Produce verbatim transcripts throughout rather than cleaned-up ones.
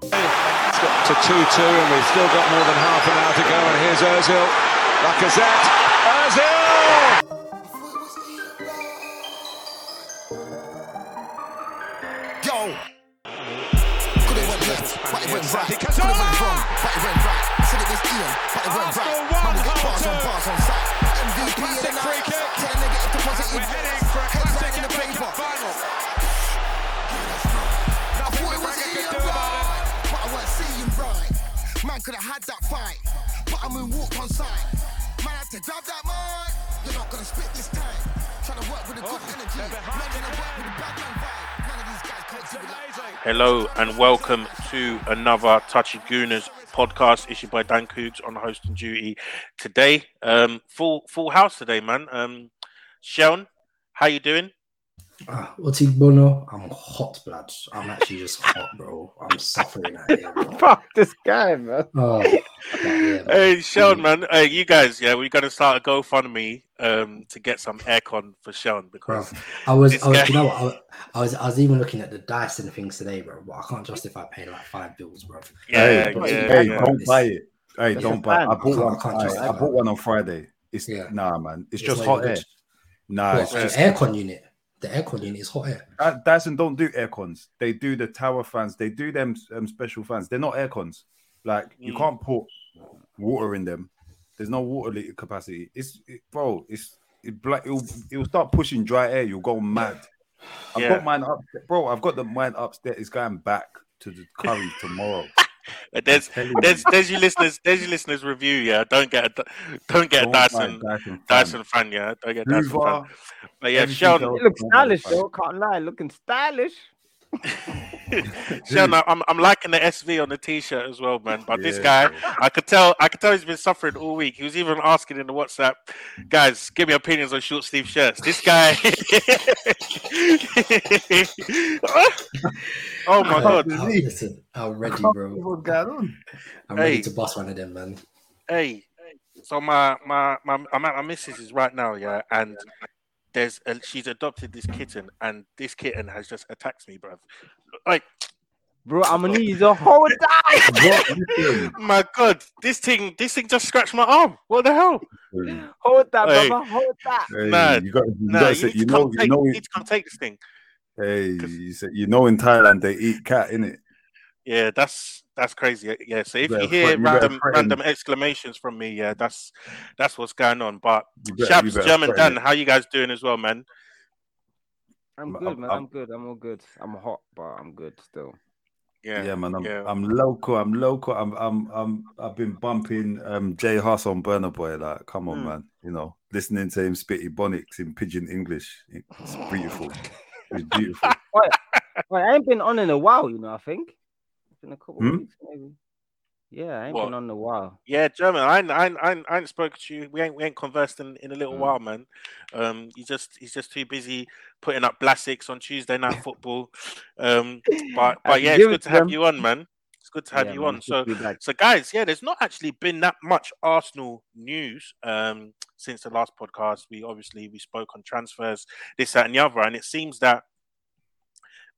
It's got to two two and we've still got more than half an hour to go, and here's Ozil, Lacazette, Ozil! Yo! Could it went left, but it went right. Could it went wrong, but it went right. I said it was Ian, but it went right. Man, we get bars on bars on sight. M V P in the night, ten negative to positive. Heads right in the paper. I thought it was Ian, man could have had that fight, but I'm in walk on side. Man had to grab that man. You're not gonna spit this time. Trying to work with a good energy. Man gonna work with a bad man vibe. None of these guys can't do it. Hello and welcome to another Touchy Gooners podcast issued by Dan Coogs on hosting duty today. Um, full full house today, man. Um, Sean, how you doing? Ah, what's he bono? I'm hot, blood. I'm actually just hot, bro. I'm suffering out here, bro. Fuck this guy, man. Oh, yeah, man. Hey, Sean, man. Hey, you guys, yeah, we're gonna start a GoFundMe um, to get some aircon for Sean because bro, I was, I was guy... you know, what, I, was, I was, I was even looking at the dice and things today, bro. But I can't justify paying like five bills, bro. Yeah, hey, bro, yeah, hey yeah. Don't buy it. Hey, That's don't buy. It. I bought I one. I, just, I bought one on Friday. It's yeah. nah, man. It's, it's just hot air. Good. Nah, well, it's just aircon unit. The aircon unit is hot air. Uh, Dyson don't do aircons. They do the tower fans. They do them um, special fans. They're not aircons. Like, mm. you can't put water in them. There's no water capacity. It's, it, bro, it's, it black. It'll, it'll start pushing dry air. You'll go mad. I've yeah. got mine up. Bro, I've got the mine upstairs. It's going back to the curry tomorrow. There's, there's, there's your listeners. There's your listeners' review. Yeah, don't get, a, don't get a Dyson, Dyson, Dyson fan. Yeah, don't get a Dyson Hoover, fan. But yeah, Sean, it looks stylish though. Can't lie, looking stylish. Sean, I'm, I'm liking the S V on the T-shirt as well, man. But yeah, this guy, yeah. I could tell, I could tell he's been suffering all week. He was even asking in the WhatsApp, guys, give me opinions on short sleeve shirts. This guy. Oh my god! Listen, how ready, bro? What's going on? I'm hey. ready to bust one of them, man. Hey, so my my my I'm at my missus is right now, yeah, and there's a, she's adopted this kitten, and this kitten has just attacked me, bro. Like, bro, I'm gonna need a whole die. My god, this thing, this thing just scratched my arm. What the hell? Hey. Hold that, hey. brother. Hold that. Hey, man, you got you, nah, gotta you, say, you know, take, you know, you need to come take this thing. Hey, you, say, you know, in Thailand they eat cat, innit? Yeah, that's that's crazy. Yeah, so if you, you hear random random exclamations from me, yeah, that's that's what's going on. But Shabs, German Dan, it. How you guys doing as well, man? I'm good, I'm, man. I'm, I'm good. I'm all good. I'm hot, but I'm good still. Yeah, yeah, man. I'm, yeah. I'm local. I'm local. I'm I'm I'm I've been bumping um Jay Huss on Burner Boy. Like, come on, mm. man. You know, listening to him spitty bonics in pidgin English. It's beautiful. It's beautiful. Well, well, I ain't been on in a while, you know. I think it's been a couple hmm? of weeks, maybe. Yeah, I ain't what? been on in a while. Yeah, German. I ain't, I ain't, I ain't, I ain't spoken to you. We ain't, we ain't conversed in, in a little mm. while, man. Um, he's just, he's just too busy putting up Blasics on Tuesday night football. Um, but, but yeah, it's good to have you on, man. It's good to have yeah, you man, on. So, so guys, yeah, there's not actually been that much Arsenal news. Um, since the last podcast, we obviously we spoke on transfers, this, that, and the other, and it seems that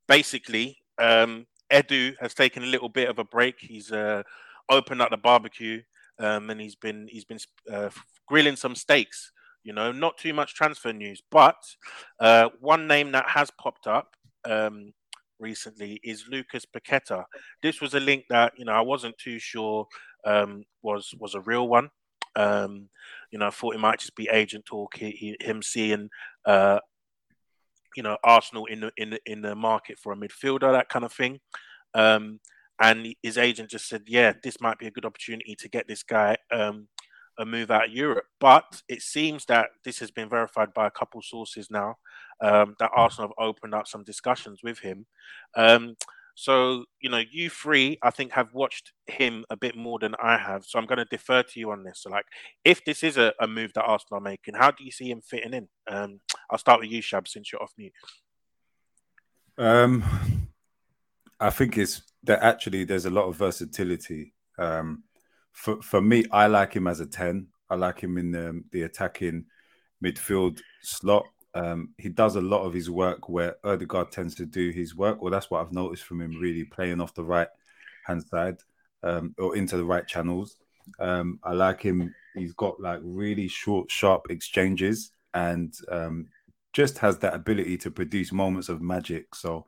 basically, um, Edu has taken a little bit of a break. He's uh, opened up the barbecue, um, and he's been he's been uh, grilling some steaks. You know, not too much transfer news, but uh, one name that has popped up, um, recently is Lucas Paqueta. This was a link that, you know, I wasn't too sure um, was was a real one. Um, you know, I thought it might just be agent talk, he, he, him seeing, uh, you know, Arsenal in the, in the, in the market for a midfielder, that kind of thing. Um, and his agent just said, yeah, this might be a good opportunity to get this guy um, a move out of Europe. But it seems that this has been verified by a couple of sources now, um, that Arsenal have opened up some discussions with him. Um, so, you know, you three, I think, have watched him a bit more than I have. So I'm going to defer to you on this. So, like, if this is a, a move that Arsenal are making, how do you see him fitting in? Um, I'll start with you, Shab, since you're off mute. Um, I think it's that actually there's a lot of versatility. Um, for, for me, I like him as a ten. I like him in the, the attacking midfield slot. Um, he does a lot of his work where Odegaard tends to do his work. Well, that's what I've noticed from him, really playing off the right-hand side um, or into the right channels. Um, I like him. He's got like really short, sharp exchanges and um, just has that ability to produce moments of magic. So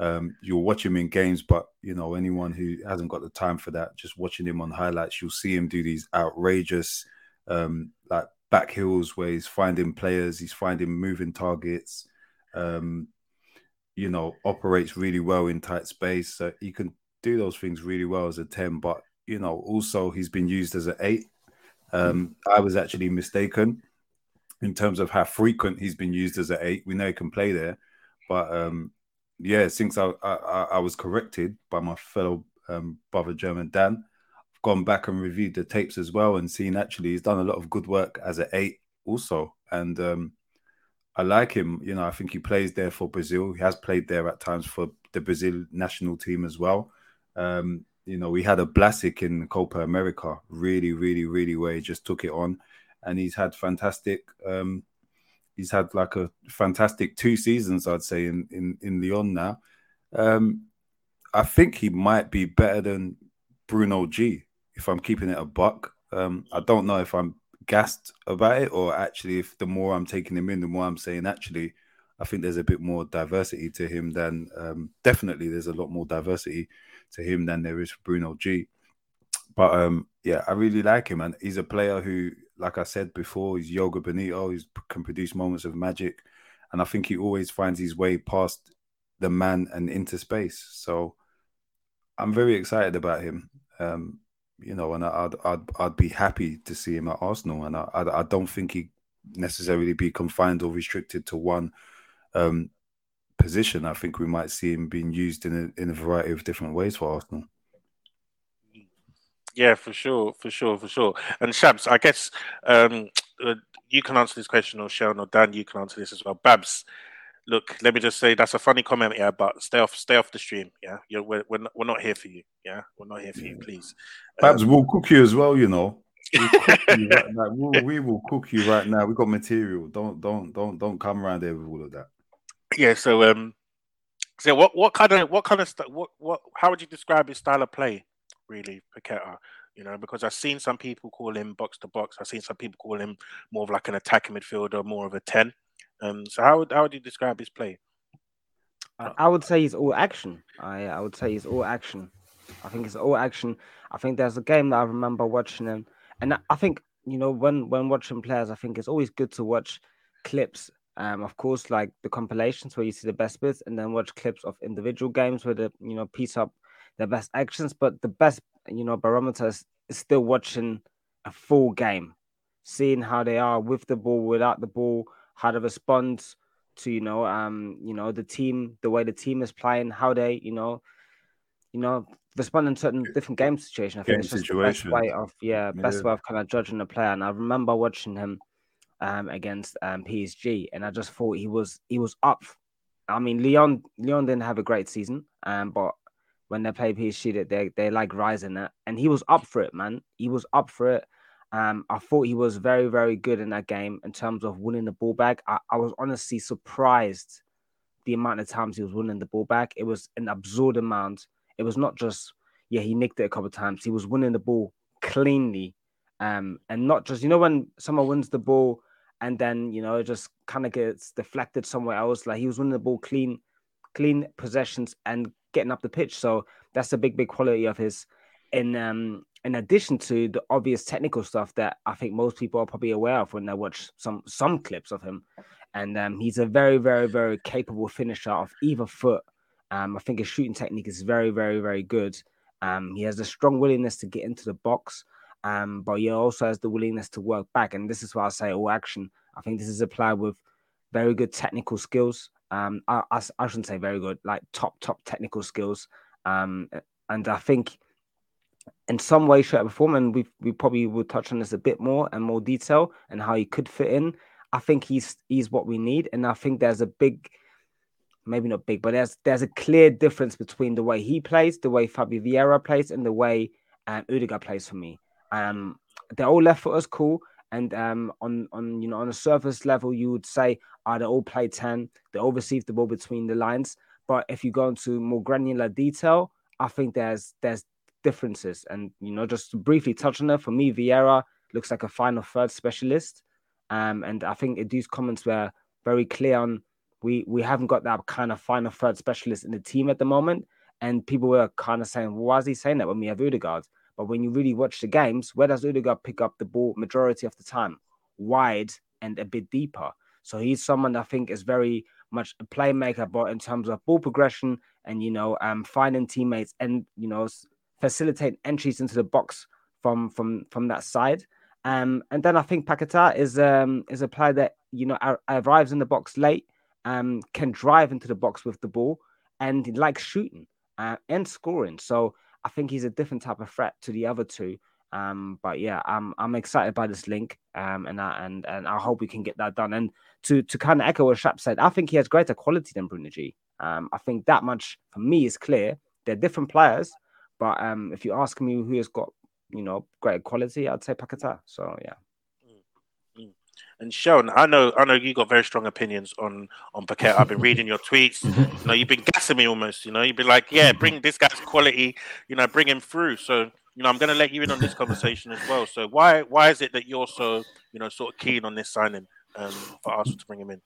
um, you'll watch him in games, but you know, anyone who hasn't got the time for that, just watching him on highlights, you'll see him do these outrageous um, like back heels where he's finding players, he's finding moving targets, um, you know, operates really well in tight space. So he can do those things really well as a ten, but, you know, also he's been used as an eight. Um, I was actually mistaken in terms of how frequent he's been used as an eight. We know he can play there, but um, yeah, since I, I, I was corrected by my fellow um, brother German Dan, gone back and reviewed the tapes as well and seen actually he's done a lot of good work as an eight also. And um, I like him. You know, I think he plays there for Brazil. He has played there at times for the Brazil national team as well. Um, you know, we had a Blasic in Copa America, really, really, really where he just took it on. And he's had fantastic, um, he's had like a fantastic two seasons, I'd say, in, in, in Lyon now. Um, I think he might be better than Bruno G, if I'm keeping it a buck. Um, I don't know if I'm gassed about it or actually if the more I'm taking him in, the more I'm saying, actually, I think there's a bit more diversity to him than, um, definitely there's a lot more diversity to him than there is for Bruno G. But um, yeah, I really like him. And he's a player who, like I said before, he's Yoga Bonito. He can produce moments of magic. And I think he always finds his way past the man and into space. So I'm very excited about him. Um, You know, and I'd I'd I'd be happy to see him at Arsenal, and I I, I don't think he necessarily be confined or restricted to one um, position. I think we might see him being used in a, in a variety of different ways for Arsenal. Yeah, for sure, for sure, for sure. And Shabs, I guess um, uh, you can answer this question, or Sharon or Dan, you can answer this as well. Babs, look, let me just say that's a funny comment, yeah, but stay off, stay off the stream, yeah. You're, we're we're not, we're not here for you, yeah. We're not here for you, please. Babs, um, we'll cook you as well, you know. We'll cook you right now. We'll, we will cook you right now. We got material. Don't don't don't don't come around here with all of that. Yeah. So um, so what what kind of what kind of st- what what how would you describe his style of play, really, Paqueta? You know, because I've seen some people call him box to box. I've seen some people call him more of like an attacking midfielder, more of a ten. Um, so how would how would you describe his play? I, I would say he's all action. I I would say he's all action. I think it's all action. I think there's a game that I remember watching him, and I think you know when when watching players, I think it's always good to watch clips. Um, of course, like the compilations where you see the best bits, and then watch clips of individual games where the you know piece up their best actions. But the best you know barometer is, is still watching a full game, seeing how they are with the ball, without the ball. How to respond to you know, um, you know the team, the way the team is playing, how they, you know, you know, respond in certain different game situations. I think game it's just situation. The best way of yeah, best yeah. way of kind of judging a player. And I remember watching him um, against um, P S G, and I just thought he was he was up. I mean, Lyon Lyon didn't have a great season, um, but when they played P S G, they they like rising that, and he was up for it, man. He was up for it. Um, I thought he was very, very good in that game in terms of winning the ball back. I, I was honestly surprised the amount of times he was winning the ball back. It was an absurd amount. It was not just, yeah, he nicked it a couple of times. He was winning the ball cleanly um, and not just, you know, when someone wins the ball and then, you know, it just kind of gets deflected somewhere else. Like he was winning the ball clean, clean possessions and getting up the pitch. So that's a big, big quality of his. In um, in addition to the obvious technical stuff that I think most people are probably aware of when they watch some some clips of him. And um, he's a very, very, very capable finisher of either foot. Um, I think his shooting technique is very, very, very good. Um, he has a strong willingness to get into the box, um, but he also has the willingness to work back. And this is why I say all action. I think this is applied with very good technical skills. Um, I, I, I shouldn't say very good, like top, top technical skills. Um, and I think in some way, shape or form, and we we probably will touch on this a bit more and more detail and how he could fit in. I think he's he's what we need. And I think there's a big, maybe not big, but there's there's a clear difference between the way he plays, the way Fabio Vieira plays, and the way um, Odegaard plays for me. Um, they're all left footers, cool. And um, on on you know on a surface level, you would say, oh, they all play ten, they all receive the ball between the lines. But if you go into more granular detail, I think there's there's differences. And you know, just to briefly touch on that, for me, Vieira looks like a final third specialist. Um, and I think Edu's comments were very clear on we we haven't got that kind of final third specialist in the team at the moment. And people were kind of saying, well, why is he saying that when we have Odegaard? But when you really watch the games, where does Odegaard pick up the ball majority of the time? Wide and a bit deeper. So he's someone that I think is very much a playmaker, but in terms of ball progression and, you know, um, finding teammates and, you know, facilitate entries into the box from from from that side. Um, and then I think Paqueta is um, is a player that, you know, ar- arrives in the box late, um, can drive into the box with the ball, and he likes shooting uh, and scoring. So I think he's a different type of threat to the other two. Um, but yeah, I'm I'm excited by this link, um, and I and and I hope we can get that done. And to to kind of echo what Shap said, I think he has greater quality than Bruno G. Um, I think that much for me is clear. They're different players, but um, if you ask me who has got, you know, great quality, I'd say Paqueta. So yeah. And Sean, I know, I know you got very strong opinions on on Paqueta. I've been reading your tweets. You know, you've been gassing me almost. You know, you've been like, yeah, bring this guy's quality. You know, bring him through. So you know, I'm going to let you in on this conversation as well. So why why is it that you're so, you know, sort of keen on this signing um, for Arsenal to bring him in?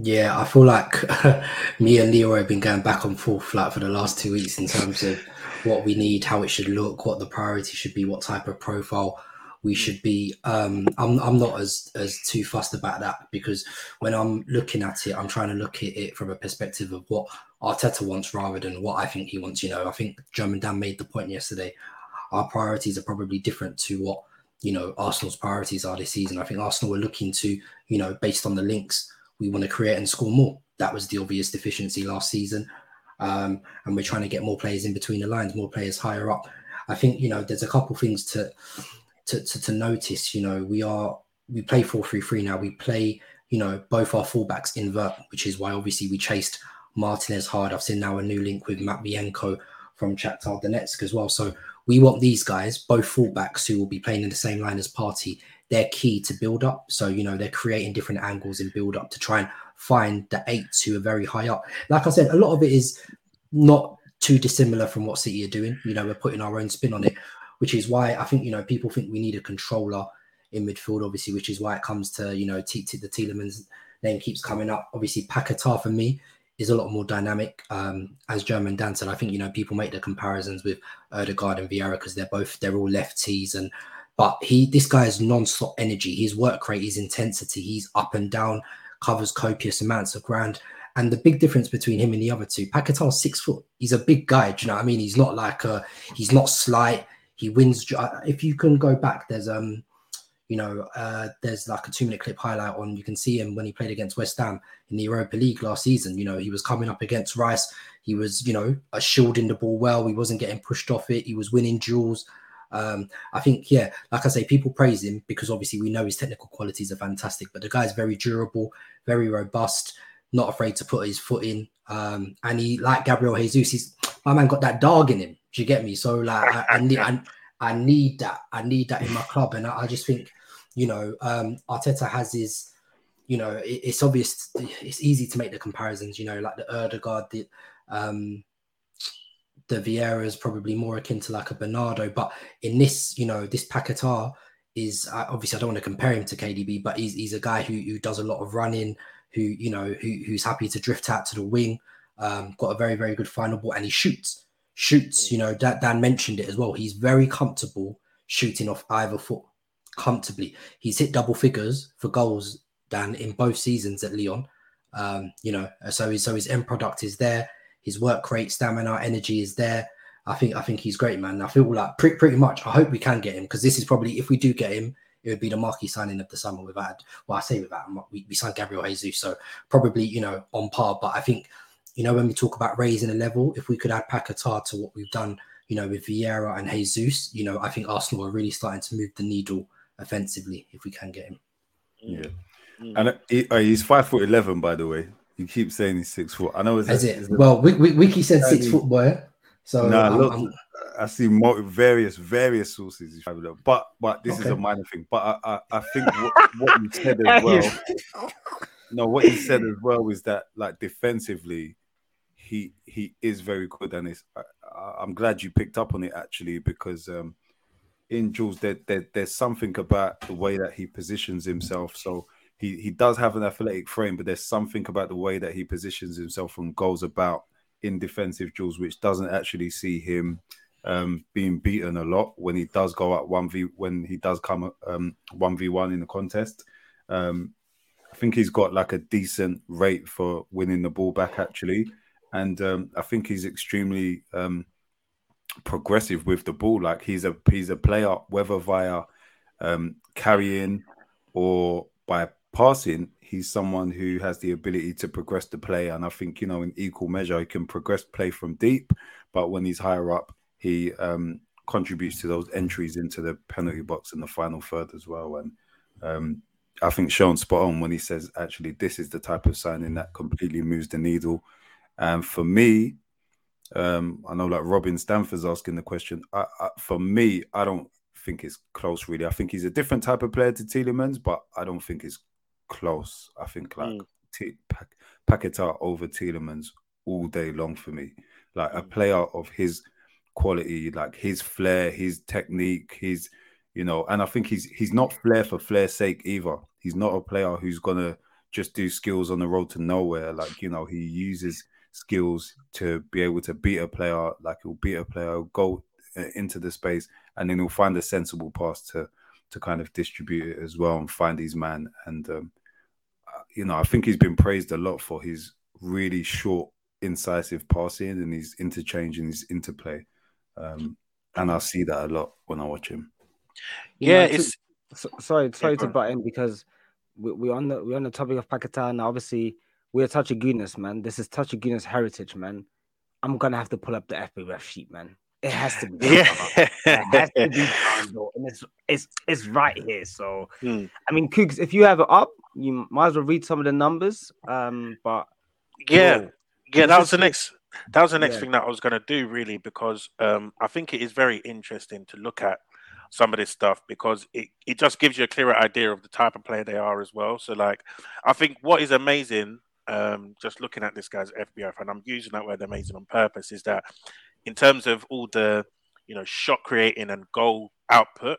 Yeah, I feel like me and Leroy have been going back and forth like for the last two weeks in terms of what we need, how it should look, what the priority should be, what type of profile we should be. Um, I'm I'm not as, as too fussed about that, because when I'm looking at it, I'm trying to look at it from a perspective of what Arteta wants rather than what I think he wants. You know, I think German Dan made the point yesterday. Our priorities are probably different to what, you know, Arsenal's priorities are this season. I think Arsenal were looking to, you know, based on the links, we want to create and score more. That was the obvious deficiency last season. Um, and we're trying to get more players in between the lines, more players higher up. I think, you know, there's a couple things to to to, to notice. You know, we are we play four three three now. We play, you know, both our fullbacks invert, which is why obviously we chased Martinez hard. I've seen now a new link with Matviyenko from Shakhtar Donetsk as well. So we want these guys, both fullbacks who will be playing in the same line as Partey. They're key to build up. So, you know, they're creating different angles in build up to try and find the eights who are very high up. Like I said, a lot of it is not too dissimilar from what City are doing. You know, we're putting our own spin on it, which is why I think, you know, people think we need a controller in midfield, obviously, which is why it comes to, you know, T- T- the Tielemans name keeps coming up. Obviously, Paqueta for me is a lot more dynamic. Um, as German Dan said, I think, you know, people make the comparisons with Odegaard and Vieira because they're both, they're all lefties and, But he, this guy's non-stop energy, his work rate, his intensity, he's up and down, covers copious amounts of ground. And the big difference between him and the other two, Paqueta's six foot. He's a big guy, do you know what I mean? He's not like a, he's not slight. He wins. If you can go back, there's um, you know, uh, there's like a two-minute clip highlight on. You can see him when he played against West Ham in the Europa League last season. You know, he was coming up against Rice. He was, you know, shielding the ball well. He wasn't getting pushed off it. He was winning duels. Um, I think, yeah, like I say, people praise him because obviously we know his technical qualities are fantastic, but the guy's very durable, very robust, not afraid to put his foot in. Um, and he, like Gabriel Jesus, he's, my man got that dog in him. Do you get me? So like, I, I, need, I, I need that. I need that in my club. And I, I just think, you know, um, Arteta has his, you know, it, it's obvious, it's easy to make the comparisons, you know, like the Odegaard, the, um, the Vieira is probably more akin to like a Bernardo, but in this, you know, this Paqueta is uh, obviously I don't want to compare him to K D B, but he's he's a guy who who does a lot of running, who you know who who's happy to drift out to the wing, um, got a very, very good final ball, and he shoots, shoots. You know, Dan, Dan mentioned it as well. He's very comfortable shooting off either foot comfortably. He's hit double figures for goals, Dan, in both seasons at Lyon. Um, you know, so his, so his end product is there. His work rate, stamina, energy is there. I think I think he's great, man. I feel like pretty, pretty much, I hope we can get him, because this is probably, if we do get him, it would be the marquee signing of the summer without, well, I say without, we, we signed Gabriel Jesus, so probably, you know, on par. But I think, you know, when we talk about raising a level, if we could add Paqueta to what we've done, you know, with Vieira and Jesus, you know, I think Arsenal are really starting to move the needle offensively if we can get him. Yeah. And he's five foot eleven, by the way. You keep saying he's six foot. I know it's Is it. Well, Wiki said six foot, boy. So nah, I'm, look, I'm... I see various various sources, but but this okay. is a minor thing. But I I, I think what, what you said as well. No, what you said as well is that, like, defensively, he he is very good, and it's I, I'm glad you picked up on it, actually, because um, in Jules there, there there's something about the way that he positions himself. So. He he does have an athletic frame, but there's something about the way that he positions himself from goals about in defensive duels, which doesn't actually see him um, being beaten a lot when he does go up one v, when he does come um, one v one in the contest. Um, I think he's got like a decent rate for winning the ball back, actually. And um, I think he's extremely um, progressive with the ball. Like, he's a, he's a player, whether via um, carrying or by passing, he's someone who has the ability to progress the play, and I think, you know, in equal measure, he can progress play from deep. But when he's higher up, he um, contributes to those entries into the penalty box in the final third as well. And um, I think Sean's spot on when he says, actually, this is the type of signing that completely moves the needle. And for me, um, I know, like, Robin Stanford's asking the question. I, I, for me, I don't think it's close, really. I think he's a different type of player to Tielemans, but I don't think it's close. I think, like, mm. T- pa- Paqueta over Tielemans all day long for me. Like, a player of his quality, like his flair, his technique, his, you know, and I think he's he's not flair for flair's sake either. He's not a player who's gonna just do skills on the road to nowhere. Like, you know, he uses skills to be able to beat a player. Like, he'll beat a player, go into the space, and then he'll find a sensible pass to to kind of distribute it as well and find his man. And, um, you know, I think he's been praised a lot for his really short, incisive passing and his interchange and his interplay. Um, and I see that a lot when I watch him. Yeah, you know, it's... To, sorry sorry yeah, to butt in, because we, we're, on the, we're on the topic of Paqueta, and obviously we're Touchy-Gooners, man. This is Touchy-Gooners heritage, man. I'm going to have to pull up the F B ref sheet, man. It has to be. Yeah. It has to be. And it's, it's, it's right here. So, mm. I mean, Coogs, if you have it up, you might as well read some of the numbers. Um, but yeah, whoa. yeah, that was the next. That was the next yeah. thing that I was going to do, really, because um, I think it is very interesting to look at some of this stuff, because it, it just gives you a clearer idea of the type of player they are as well. So, like, I think what is amazing, um, just looking at this guy's F B F, and I'm using that word amazing on purpose, is that, in terms of all the, you know, shot creating and goal output,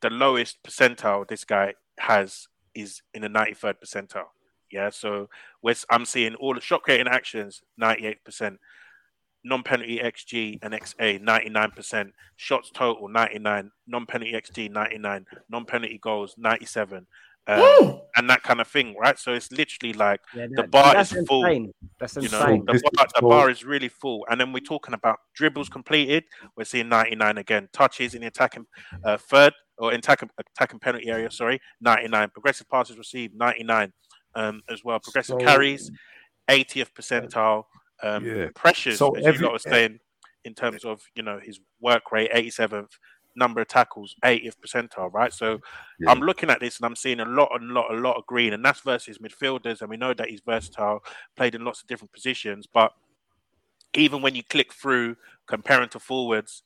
the lowest percentile this guy has is in the ninety-third percentile. Yeah, so I'm seeing all the shot creating actions, ninety-eight percent, non-penalty X G and X A, ninety-nine percent, shots total, ninety-nine, non-penalty X G, ninety-nine, non-penalty goals, ninety-seven, um, and that kind of thing, right? So it's literally like yeah, that, the bar is insane. full. That's you insane. Know, the, bar, the bar is really full. And then we're talking about dribbles completed. We're seeing ninety-nine again. Touches in the attacking uh, third or in attacking, attacking penalty area, sorry, ninety-nine. Progressive passes received, ninety-nine um, as well. Progressive so, carries, eightieth percentile. Um, yeah. Pressures, so as every, you lot were saying, in terms of, you know, his work rate, eighty-seventh. Number of tackles, eightieth percentile, right? So yeah. I'm looking at this and I'm seeing a lot, a lot, a lot of green, and that's versus midfielders. And we know that he's versatile, played in lots of different positions. But even when you click through, comparing to forwards,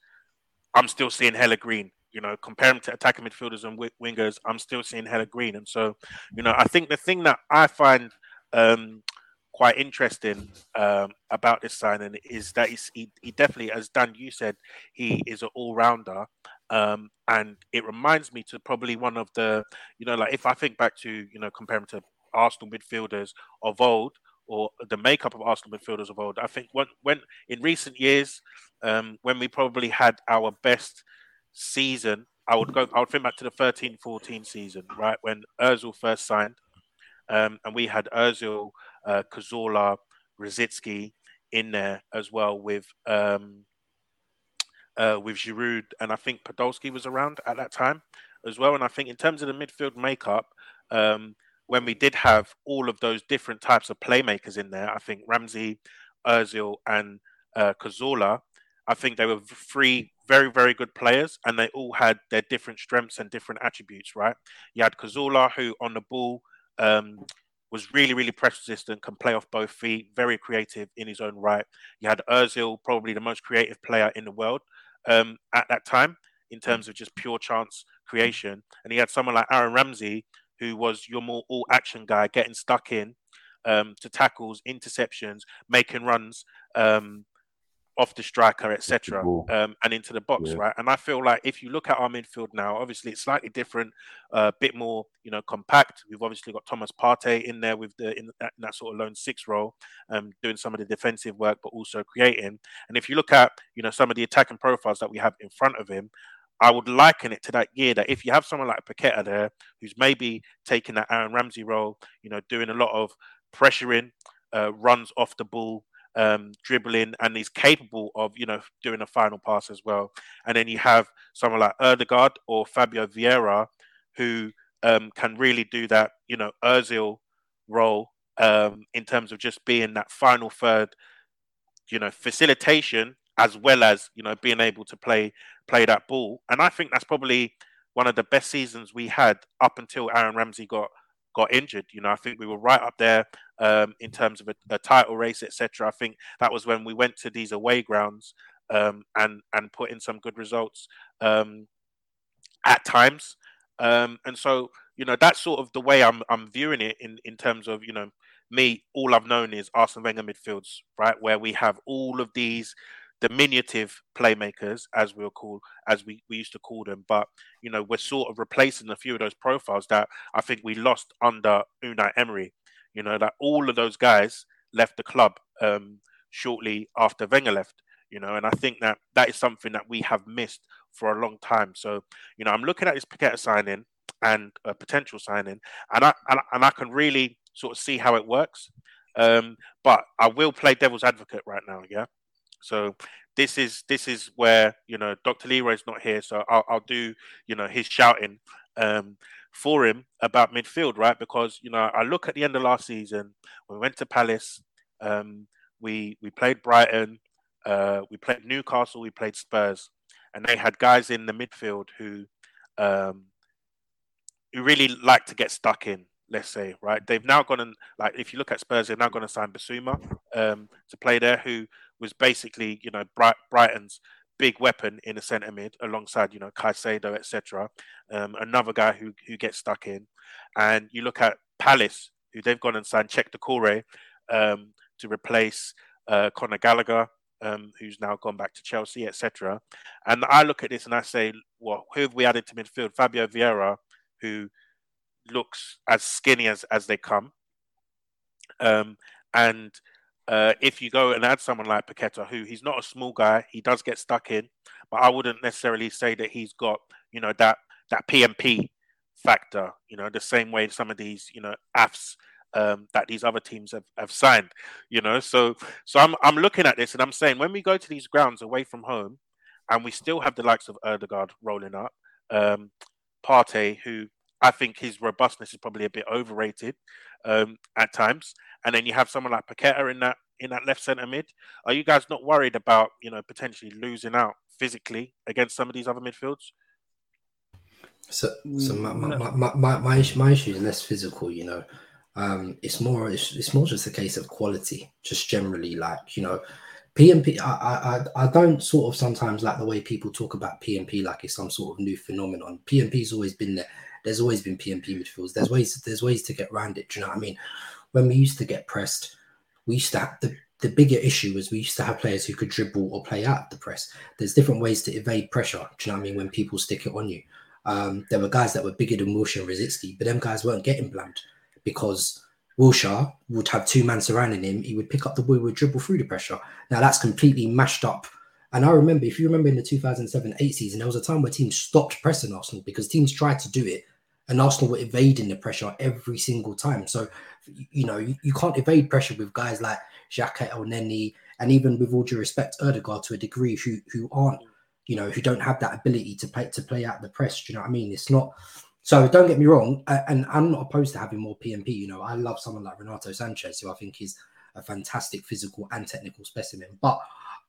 I'm still seeing hella green. You know, comparing to attacking midfielders and w- wingers, I'm still seeing hella green. And so, you know, I think the thing that I find um, quite interesting um, about this signing is that he's, he, he definitely, as Dan, you said, he is an all-rounder. Um, and it reminds me to probably one of the, you know, like if I think back to, you know, comparing to Arsenal midfielders of old, or the makeup of Arsenal midfielders of old. I think when, when in recent years, um, when we probably had our best season, I would go. I would think back to the thirteen fourteen season, right, when Ozil first signed, um, and we had Ozil, uh, Cazorla, Rosicki in there as well with um, uh, with Giroud, and I think Podolski was around at that time as well. And I think in terms of the midfield makeup, um, when we did have all of those different types of playmakers in there, I think Ramsey, Ozil, and uh, Cazorla, I think they were three very, very good players, and they all had their different strengths and different attributes, right? You had Cazorla, who on the ball um, was really, really press resistant, can play off both feet, very creative in his own right. You had Ozil, probably the most creative player in the world um, at that time in terms of just pure chance creation. And he had someone like Aaron Ramsey, who was your more all-action guy, getting stuck in um, to tackles, interceptions, making runs, um, off the striker, et cetera, um, and into the box, yeah. right? And I feel like if you look at our midfield now, obviously it's slightly different, a uh, bit more, you know, compact. We've obviously got Thomas Partey in there with the in that, in that sort of lone six role, um, doing some of the defensive work, but also creating. And if you look at, you know, some of the attacking profiles that we have in front of him, I would liken it to that year that if you have someone like Paqueta there, who's maybe taking that Aaron Ramsey role, you know, doing a lot of pressuring, uh, runs off the ball, Um, dribbling, and he's capable of, you know, doing a final pass as well. And then you have someone like Odegaard or Fabio Vieira, who um, can really do that, you know, Ozil role um, in terms of just being that final third, you know, facilitation, as well as, you know, being able to play play that ball. And I think that's probably one of the best seasons we had up until Aaron Ramsey got got injured. You know, I think we were right up there um, in terms of a, a title race, et cetera. I think that was when we went to these away grounds um, and, and put in some good results um, at times. Um, and so, you know, that's sort of the way I'm I'm viewing it in, in terms of, you know, me, all I've known is Arsene Wenger midfields, right? Where we have all of these diminutive playmakers, as we were called, as we, we used to call them, but you know, we're sort of replacing a few of those profiles that I think we lost under Unai Emery. You know, that all of those guys left the club um, shortly after Wenger left. You know, and I think that that is something that we have missed for a long time. So, you know, I'm looking at this Paqueta signing and a potential signing, and I and, and I can really sort of see how it works. Um, but I will play devil's advocate right now, yeah. So this is this is where, you know, Doctor Leroy's not here, so I'll, I'll do, you know, his shouting um, for him about midfield, right? Because, you know, I look at the end of last season, we went to Palace, um, we we played Brighton, uh, we played Newcastle, we played Spurs, and they had guys in the midfield who um, who really like to get stuck in. Let's say, right? They've now gone and, like, if you look at Spurs, they're now going to sign Basuma um, to play there, who was basically, you know, Bright- Brighton's big weapon in the centre mid, alongside, you know, Caicedo, et cetera. Um, another guy who who gets stuck in. And you look at Palace, who they've gone and signed Cheick Doucouré um, to replace uh, Conor Gallagher, um, who's now gone back to Chelsea, et cetera. And I look at this and I say, well, who have we added to midfield? Fabio Vieira, who looks as skinny as, as they come. Um, and uh, if you go and add someone like Paqueta, who he's not a small guy, he does get stuck in, but I wouldn't necessarily say that he's got, you know, that, that P M P factor, you know, the same way some of these, you know, A F S um, that these other teams have, have signed, you know. So so I'm I'm looking at this and I'm saying, when we go to these grounds away from home and we still have the likes of Odegaard rolling up, um, Partey, who I think his robustness is probably a bit overrated um, at times. And then you have someone like Paqueta in that in that left centre mid. Are you guys not worried about, you know, potentially losing out physically against some of these other midfields? So, so my, my, my, my, my, my, issue, my issue is less physical, you know. Um, it's more it's, it's more just a case of quality, just generally, like, you know, P M P, I, I I don't sort of sometimes like the way people talk about P M P like it's some sort of new phenomenon. P M P's always been there. There's always been P M P midfields. There's ways there's ways to get around it. Do you know what I mean? When we used to get pressed, we used to have the, the bigger issue was we used to have players who could dribble or play out the press. There's different ways to evade pressure. Do you know what I mean? When people stick it on you. Um, there were guys that were bigger than Wilshere and Rosicki, but them guys weren't getting blamed because Wilshere would have two men surrounding him. He would pick up the ball, would dribble through the pressure. Now that's completely mashed up. And I remember, if you remember in the two thousand seven eight season, there was a time where teams stopped pressing Arsenal because teams tried to do it and Arsenal were evading the pressure every single time. So, you know, you, you can't evade pressure with guys like Xhaka, Elneny, and even with all due respect, Odegaard to a degree, who who aren't, you know, who don't have that ability to play to play out the press. Do you know what I mean? It's not... So don't get me wrong, and I'm not opposed to having more P M P. You know, I love someone like Renato Sanchez, who I think is a fantastic physical and technical specimen. But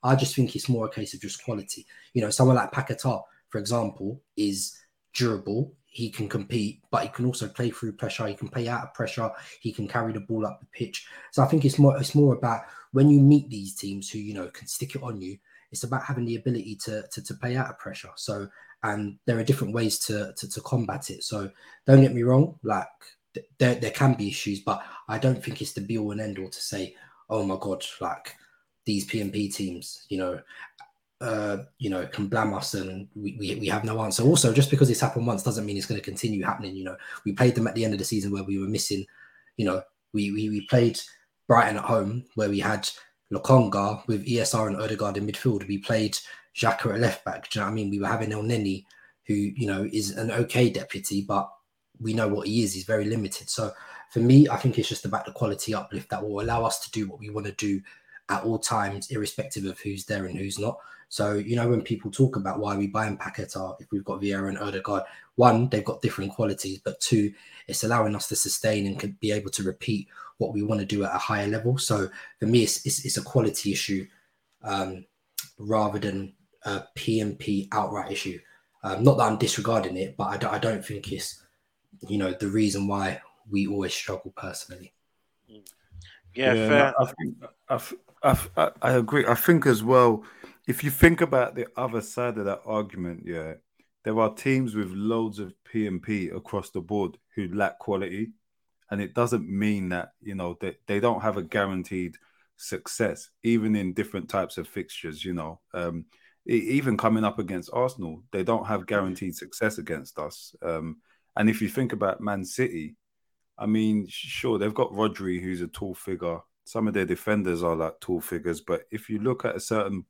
I just think it's more a case of just quality. You know, someone like Paqueta, for example, is durable. He can compete, but he can also play through pressure. He can play out of pressure. He can carry the ball up the pitch. So I think it's more it's more about when you meet these teams who, you know, can stick it on you, it's about having the ability to to, to play out of pressure. So, and there are different ways to, to, to combat it. So don't get me wrong, like th- there, there can be issues, but I don't think it's the be all and end all to say, oh my God, like these P M P teams, you know, uh, you know, can blame us and we, we, we have no answer. Also, just because it's happened once doesn't mean it's going to continue happening. You know, we played them at the end of the season where we were missing, you know, we, we, we played Brighton at home where we had Lokonga with E S R and Odegaard in midfield. We played Xhaka at left back. Do you know what I mean? We were having Elneny, who, you know, is an okay deputy, but we know what he is. He's very limited. So for me, I think it's just about the quality uplift that will allow us to do what we want to do at all times, irrespective of who's there and who's not. So, you know, when people talk about why we buy in Paqueta, if we've got Vieira and Odegaard, one, they've got different qualities, but two, it's allowing us to sustain and can be able to repeat what we want to do at a higher level. So for me, it's it's, it's a quality issue um, rather than a P M P outright issue. Um, not that I'm disregarding it, but I don't, I don't think it's, you know, the reason why we always struggle personally. Yeah, yeah fair. I, think, I, I, I agree. I think as well, if you think about the other side of that argument, yeah, there are teams with loads of P M P across the board who lack quality. And it doesn't mean that, you know, they, they don't have a guaranteed success, even in different types of fixtures, you know. Um, even coming up against Arsenal, they don't have guaranteed success against us. Um, and if you think about Man City, I mean, sure, they've got Rodri, who's a tall figure. Some of their defenders are like tall figures. But if you look at a certain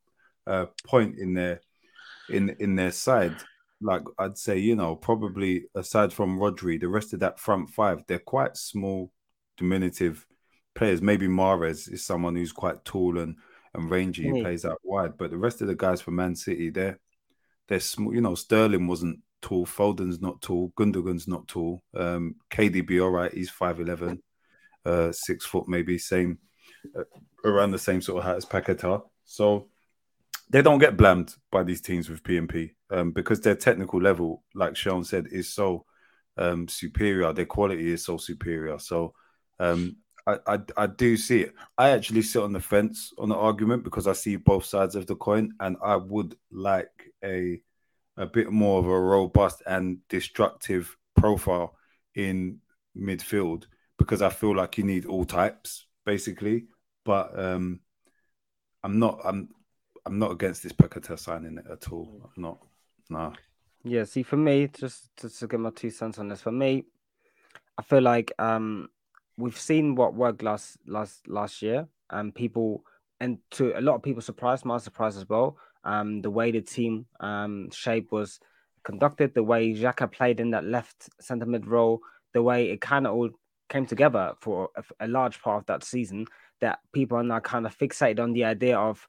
uh, point in their in in their side, like I'd say, you know, probably aside from Rodri, the rest of that front five, they're quite small, diminutive players. Maybe Mahrez is someone who's quite tall and, and rangy, who mm. plays out wide. But the rest of the guys for Man City, they're, they're small. You know, Sterling wasn't tall. Foden's not tall. Gundogan's not tall. Um, K D B, all right, he's five eleven, uh, six foot maybe, same, uh, around the same sort of height as Paqueta. So they don't get blamed by these teams with P M P um, because their technical level, like Sean said, is so um, superior. Their quality is so superior. So um, I, I, I do see it. I actually sit on the fence on the argument because I see both sides of the coin, and I would like a a bit more of a robust and destructive profile in midfield because I feel like you need all types, basically. But um, I'm not... I'm. I'm not against this Paqueta signing at all. I'm not, no. Yeah, see, for me, just, just to get my two cents on this, for me, I feel like um, we've seen what worked last last last year, and people, and to a lot of people, surprised, my surprise as well. Um, the way the team um shape was conducted, the way Xhaka played in that left centre mid role, the way it kind of all came together for a, a large part of that season, that people are now kind of fixated on the idea of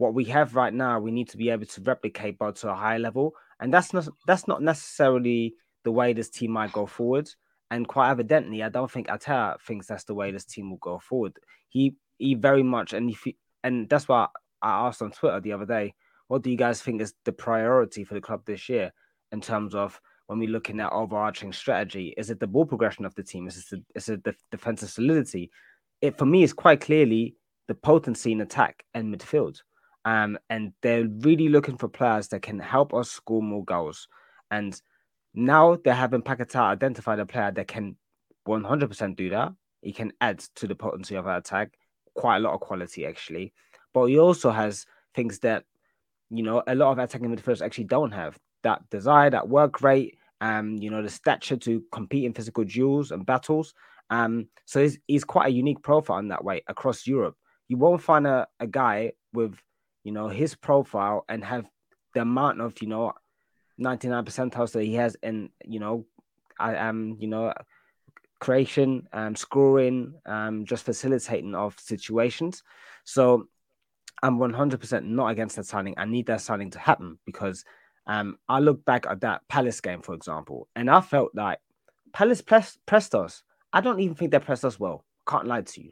what we have right now, we need to be able to replicate, but to a higher level. And that's not that's not necessarily the way this team might go forward. And quite evidently, I don't think Arteta thinks that's the way this team will go forward. He he very much, and if he, and that's why I asked on Twitter the other day, what do you guys think is the priority for the club this year in terms of when we're looking at overarching strategy? Is it the ball progression of the team? Is it the, is it the defensive solidity? It, for me, is quite clearly the potency in attack and midfield. Um, and they're really looking for players that can help us score more goals. And now they're having Paqueta identify the player that can one hundred percent do that. He can add to the potency of our attack, quite a lot of quality, actually. But he also has things that, you know, a lot of attacking midfielders actually don't have. That desire, that work rate, um, you know, the stature to compete in physical duels and battles. Um, so he's, he's quite a unique profile in that way across Europe. You won't find a, a guy with, you know, his profile and have the amount of, you know, ninety-nine percentiles that he has in, you know, I am, um, you know, creation, um, scoring, um, just facilitating of situations. So I'm one hundred percent not against that signing. I need that signing to happen because um, I look back at that Palace game, for example, and I felt like Palace press, pressed us. I don't even think they pressed us well. Can't lie to you.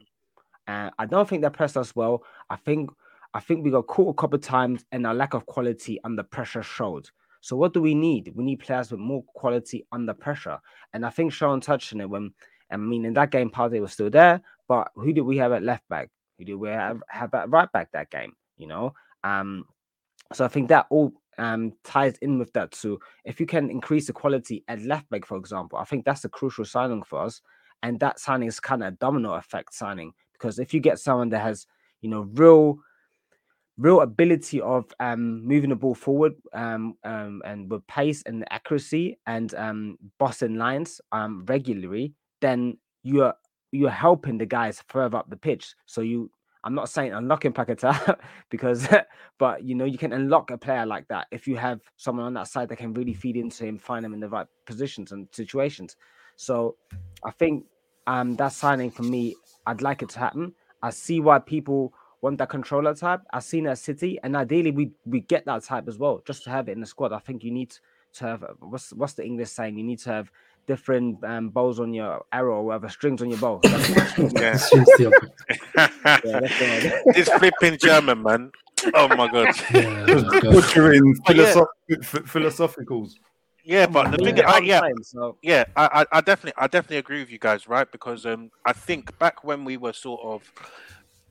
Uh, I don't think they pressed us well. I think I think we got caught a couple of times and our lack of quality under pressure showed. So what do we need? We need players with more quality under pressure. And I think Sean touched on it when, I mean, in that game, Partey was still there, but who did we have at left back? Who did we have, have at right back that game? You know? Um, so I think that all um, ties in with that. So if you can increase the quality at left back, for example, I think that's a crucial signing for us. And that signing is kind of a domino effect signing because if you get someone that has, you know, real... real ability of um, moving the ball forward um, um, and with pace and accuracy and um, bossing lines um, regularly, then you're you're helping the guys further up the pitch. So you, I'm not saying unlocking Paqueta because, but you know you can unlock a player like that if you have someone on that side that can really feed into him, find him in the right positions and situations. So I think um, that signing for me, I'd like it to happen. I see why people want that controller type. I've seen that City, and ideally we we get that type as well, just to have it in the squad. I think you need to have, what's what's the English saying? You need to have different um, bows on your arrow or whatever, strings on your bow. That's yeah. yeah, that's it's flipping German, man. Oh my God. Yeah, just butchering philosoph- yeah. philosophicals. Yeah, but the yeah. thing, I, yeah, time, so. yeah, I, I definitely, I definitely agree with you guys, right? Because um, I think back when we were sort of,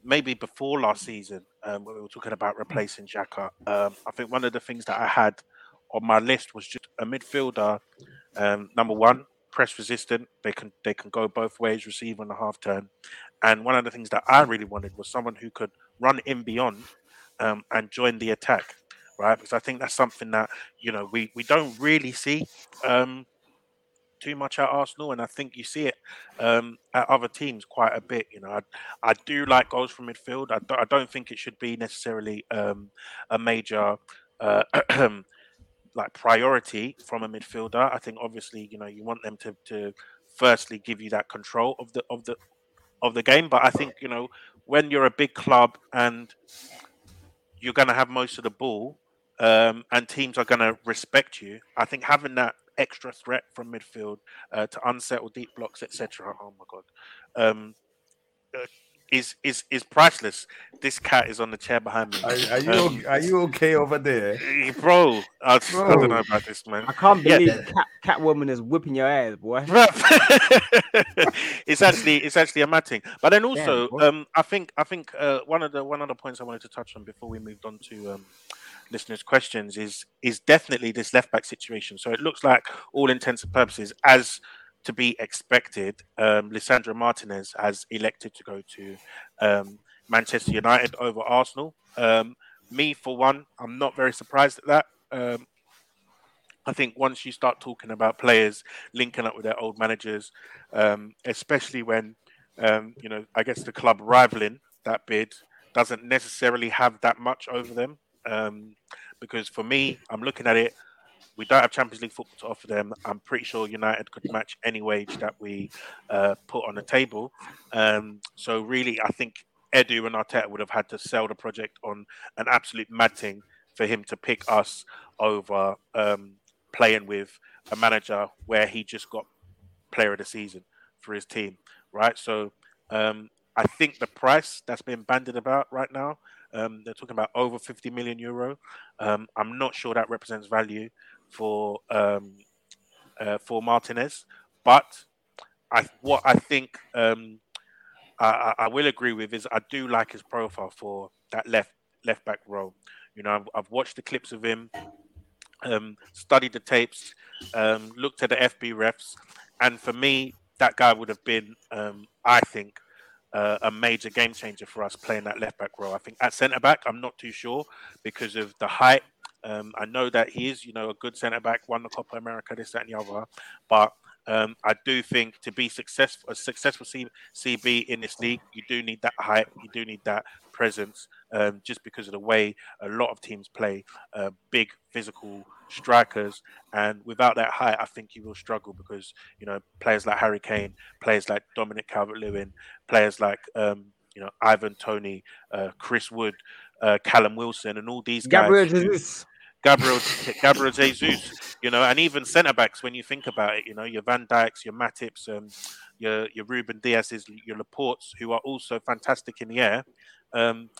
maybe before last season, um, when we were talking about replacing Xhaka, um, I think one of the things that I had on my list was just a midfielder. Um, number one, press resistant. They can they can go both ways, receive on the half turn. And one of the things that I really wanted was someone who could run in beyond um, and join the attack, right? Because I think that's something that, you know, we we don't really see um, too much at Arsenal, and I think you see it um, at other teams quite a bit. You know, I, I do like goals from midfield. I, do, I don't think it should be necessarily um, a major uh, like priority from a midfielder. I think obviously, you know, you want them to, to firstly give you that control of the of the of the game. But I think, you know, when you're a big club and you're going to have most of the ball um, and teams are going to respect you, I think having that extra threat from midfield uh, to unsettle deep blocks, et cetera. Oh my God, um, uh, is is is priceless. This cat is on the chair behind me. Are, are you um, are you okay over there, bro? I, bro? I don't know about this, man. I can't believe yeah. cat, cat woman is whipping your ass, boy. it's actually it's actually a mad thing. But then also, yeah, um, I think I think uh, one of the one of the points I wanted to touch on before we moved on to Um, listeners' questions is is definitely this left back situation. So it looks like, all intents and purposes, as to be expected, um, Lisandro Martinez has elected to go to um, Manchester United over Arsenal. Um, me, for one, I'm not very surprised at that. Um, I think once you start talking about players linking up with their old managers, um, especially when um, you know, I guess the club rivaling that bid doesn't necessarily have that much over them. Um, because for me, I'm looking at it, we don't have Champions League football to offer them. I'm pretty sure United could match any wage that we uh, put on the table. Um, so really, I think Edu and Arteta would have had to sell the project on an absolute mad thing for him to pick us over um, playing with a manager where he just got player of the season for his team, right? So um, I think the price that's been bandied about right now, Um, they're talking about over fifty million euro. Um, I'm not sure that represents value for um, uh, for Martinez, but I what I think um, I, I will agree with is I do like his profile for that left left back role. You know, I've, I've watched the clips of him, um, studied the tapes, um, looked at the F B refs, and for me, that guy would have been, um, I think, Uh, a major game changer for us playing that left back role. I think at centre back, I'm not too sure because of the height. Um, I know that he is, you know, a good centre back, won the Copa America, this, that, and the other. But Um, I do think to be successful, a successful C B in this league, you do need that hype, you do need that presence, um, just because of the way a lot of teams play, uh, big physical strikers, and without that height, I think you will struggle because, you know, players like Harry Kane, players like Dominic Calvert-Lewin, players like um, you know, Ivan Toney, uh, Chris Wood, uh, Callum Wilson, and all these guys. Gabriel Jesus. Gabriel, Gabriel Jesus, you know, and even centre-backs, when you think about it, you know, your Van Dijks, your Matips, um, your your Ruben Diaz's, your Laportes, who are also fantastic in the air. Um,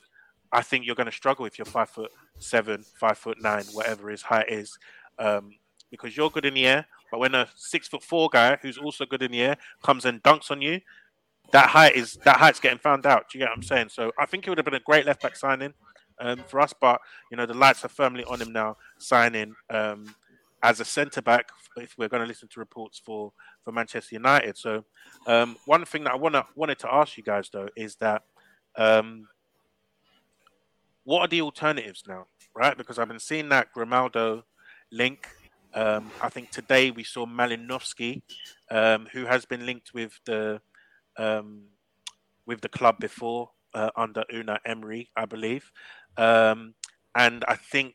I think you're going to struggle if you're five foot seven, five foot nine, whatever his height is, um, because you're good in the air. But when a six foot four guy who's also good in the air comes and dunks on you, that height is that height's getting found out. Do you get what I'm saying? So I think it would have been a great left back signing um, for us, but you know the lights are firmly on him now. Signing um, as a centre back, if we're going to listen to reports for for Manchester United. So um, one thing that I want wanted to ask you guys though is that. Um, What are the alternatives now, right? Because I've been seeing that Grimaldo link. Um, I think today we saw Malinovsky, um, who has been linked with the um, with the club before uh, under Unai Emery, I believe. Um, and I think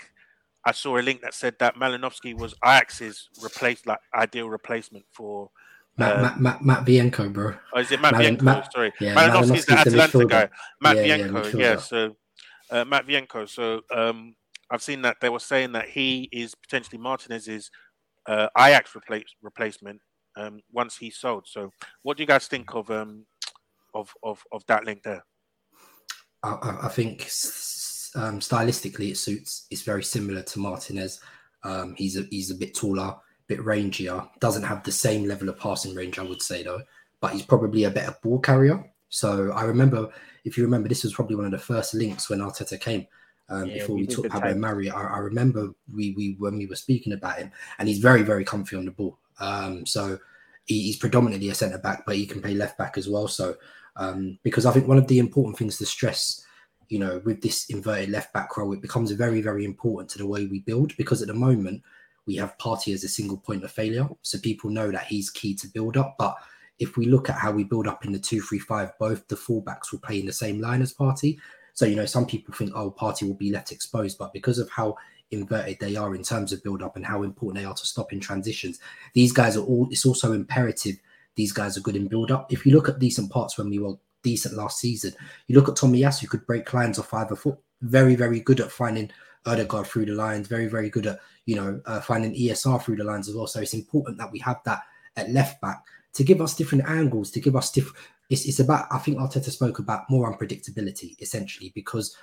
I saw a link that said that Malinovsky was Ajax's replace, like ideal replacement for Matt, um, Matt, Matt, Matviyenko, bro. Oh, is it Matviyenko? Matt, Sorry, yeah, Malinovsky's the Atalanta guy. Matviyenko, yeah, yeah, yeah. So. Uh, Matviyenko. So um, I've seen that they were saying that he is potentially Martinez's uh, Ajax replace, replacement um, once he's sold. So what do you guys think of um, of, of of that link there? I, I think um, stylistically it suits. It's very similar to Martinez. Um, he's a, he's a bit taller, a bit rangier. Doesn't have the same level of passing range, I would say though. But he's probably a better ball carrier. So I remember, if you remember, this was probably one of the first links when Arteta came um, yeah, before we, we took Pablo Mari. I, I remember we we when we were speaking about him, and he's very, very comfy on the ball. Um, so he, he's predominantly a centre-back, but he can play left-back as well. So um, because I think one of the important things to stress, you know, with this inverted left-back role, it becomes very, very important to the way we build, because at the moment we have Partey as a single point of failure. So people know that he's key to build up, but if we look at how we build up in the two three five, both the fullbacks will play in the same line as Partey. So, you know, some people think, oh, Partey will be left exposed, but because of how inverted they are in terms of build up and how important they are to stop in transitions, these guys are all, it's also imperative these guys are good in build up. If you look at decent parts when we were decent last season, you look at Tomiyasu, who could break lines off either foot, very, very good at finding Odegaard through the lines, very, very good at, you know, uh, finding E S R through the lines as well. So it's important that we have that at left back, to give us different angles, to give us different... It's, it's about, I think Arteta spoke about more unpredictability, essentially, because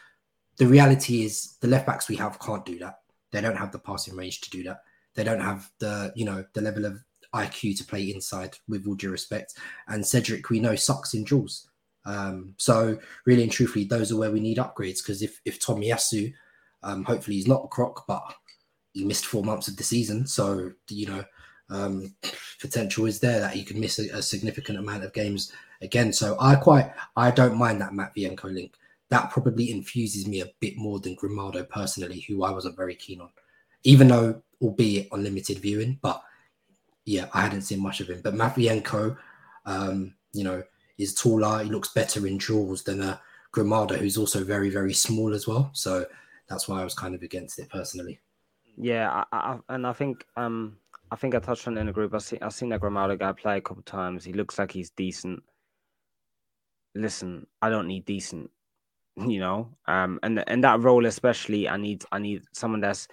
the reality is the left-backs we have can't do that. They don't have the passing range to do that. They don't have the, you know, the level of I Q to play inside, with all due respect. And Cedric, we know, sucks in duels. Um, so really and truthfully, those are where we need upgrades, because if, if Tomiyasu, um, hopefully he's not a croc, but he missed four months of the season. So, you know... Um, potential is there that he could miss a, a significant amount of games again. So I quite, I don't mind that Matviyenko link. That probably infuses me a bit more than Grimaldo personally, who I wasn't very keen on, even though, albeit on limited viewing, but yeah, I hadn't seen much of him. But Matviyenko, um, you know, is taller. He looks better in draws than a Grimaldo, who's also very, very small as well. So that's why I was kind of against it personally. Yeah. I, I, and I think, um, I think I touched on it in a group. I've seen, I've seen that Grimaldo guy play a couple of times. He looks like he's decent. Listen, I don't need decent, you know. Um, and and that role especially, I need I need someone that's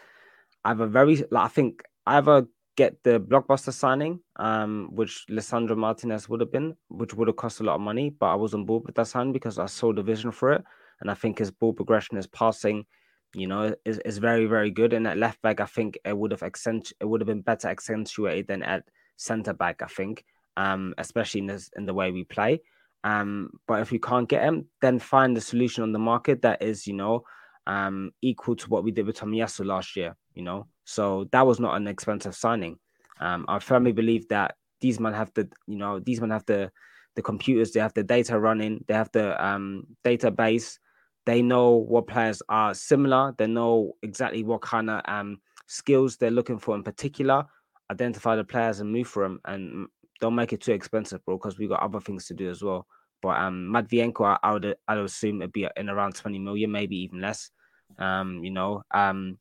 either very. Like, I think I either get the blockbuster signing, um, which Lisandro Martinez would have been, which would have cost a lot of money, but I was on board with that sign because I saw the vision for it, and I think his ball progression, his passing, you know, is is very, very good. And at left back, I think it would have accentu- it would have been better accentuated than at centre back, I think, um, especially in this, in the way we play. Um, but if we can't get him, then find a solution on the market that is, you know, um, equal to what we did with Tomiyasu last year. You know, so that was not an expensive signing. Um, I firmly believe that these men have the, you know, these men have the the computers, they have the data running, they have the um, database. They know what players are similar. They know exactly what kind of um, skills they're looking for in particular. Identify the players and move for them. And don't make it too expensive, bro, because we got other things to do as well. But um, Matviyenko, I, I would I'd assume it'd be in around twenty million, maybe even less. Um, you know, um,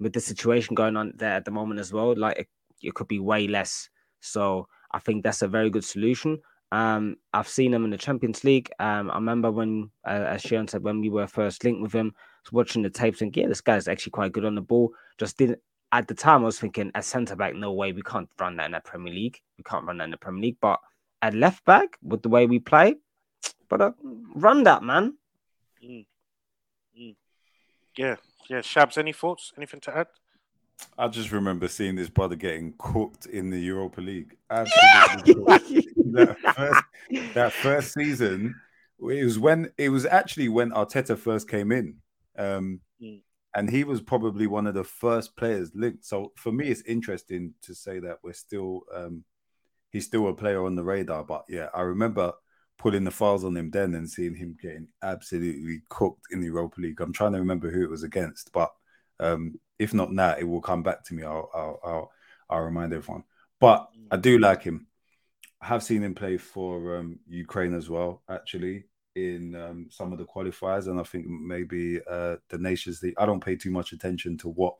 with the situation going on there at the moment as well, like it, it could be way less. So I think that's a very good solution. Um, I've seen him in the Champions League. Um, I remember when, uh, as Sharon said, when we were first linked with him, I was watching the tapes and yeah, this guy's actually quite good on the ball. Just didn't, at the time I was thinking, as centre-back, no way, we can't run that in the Premier League. We can't run that in the Premier League. But at left-back, with the way we play, but uh, run that, man. Mm. Mm. Yeah, yeah. Shabs, any thoughts? Anything to add? I just remember seeing this brother getting cooked in the Europa League. Absolutely. that, first, that first season, it was when it was actually when Arteta first came in, um, mm. and he was probably one of the first players linked. So for me, it's interesting to say that we're still um, he's still a player on the radar. But yeah, I remember pulling the files on him then and seeing him getting absolutely cooked in the Europa League. I'm trying to remember who it was against, but. Um, if not now, it will come back to me. I'll, I'll, I'll, I'll remind everyone. But I do like him. I have seen him play for um, Ukraine as well, actually, in um, some of the qualifiers, and I think maybe uh, the Nations League. I don't pay too much attention to what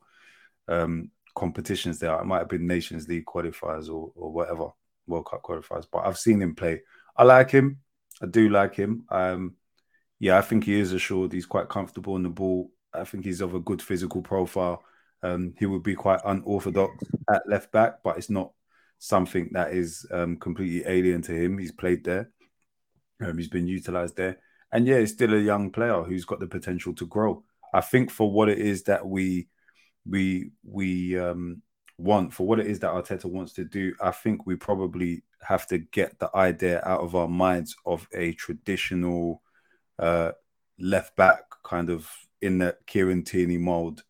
um, competitions there are. It might have been Nations League qualifiers or, or whatever, World Cup qualifiers. But I've seen him play. I like him. I do like him. Um, yeah, I think he is assured. He's quite comfortable on the ball. I think he's of a good physical profile. Um, he would be quite unorthodox at left back, but it's not something that is um, completely alien to him. He's played there. Um, he's been utilised there. And yeah, he's still a young player who's got the potential to grow. I think for what it is that we we we um, want, for what it is that Arteta wants to do, I think we probably have to get the idea out of our minds of a traditional uh, left back kind of in that Kieran Tierney mould,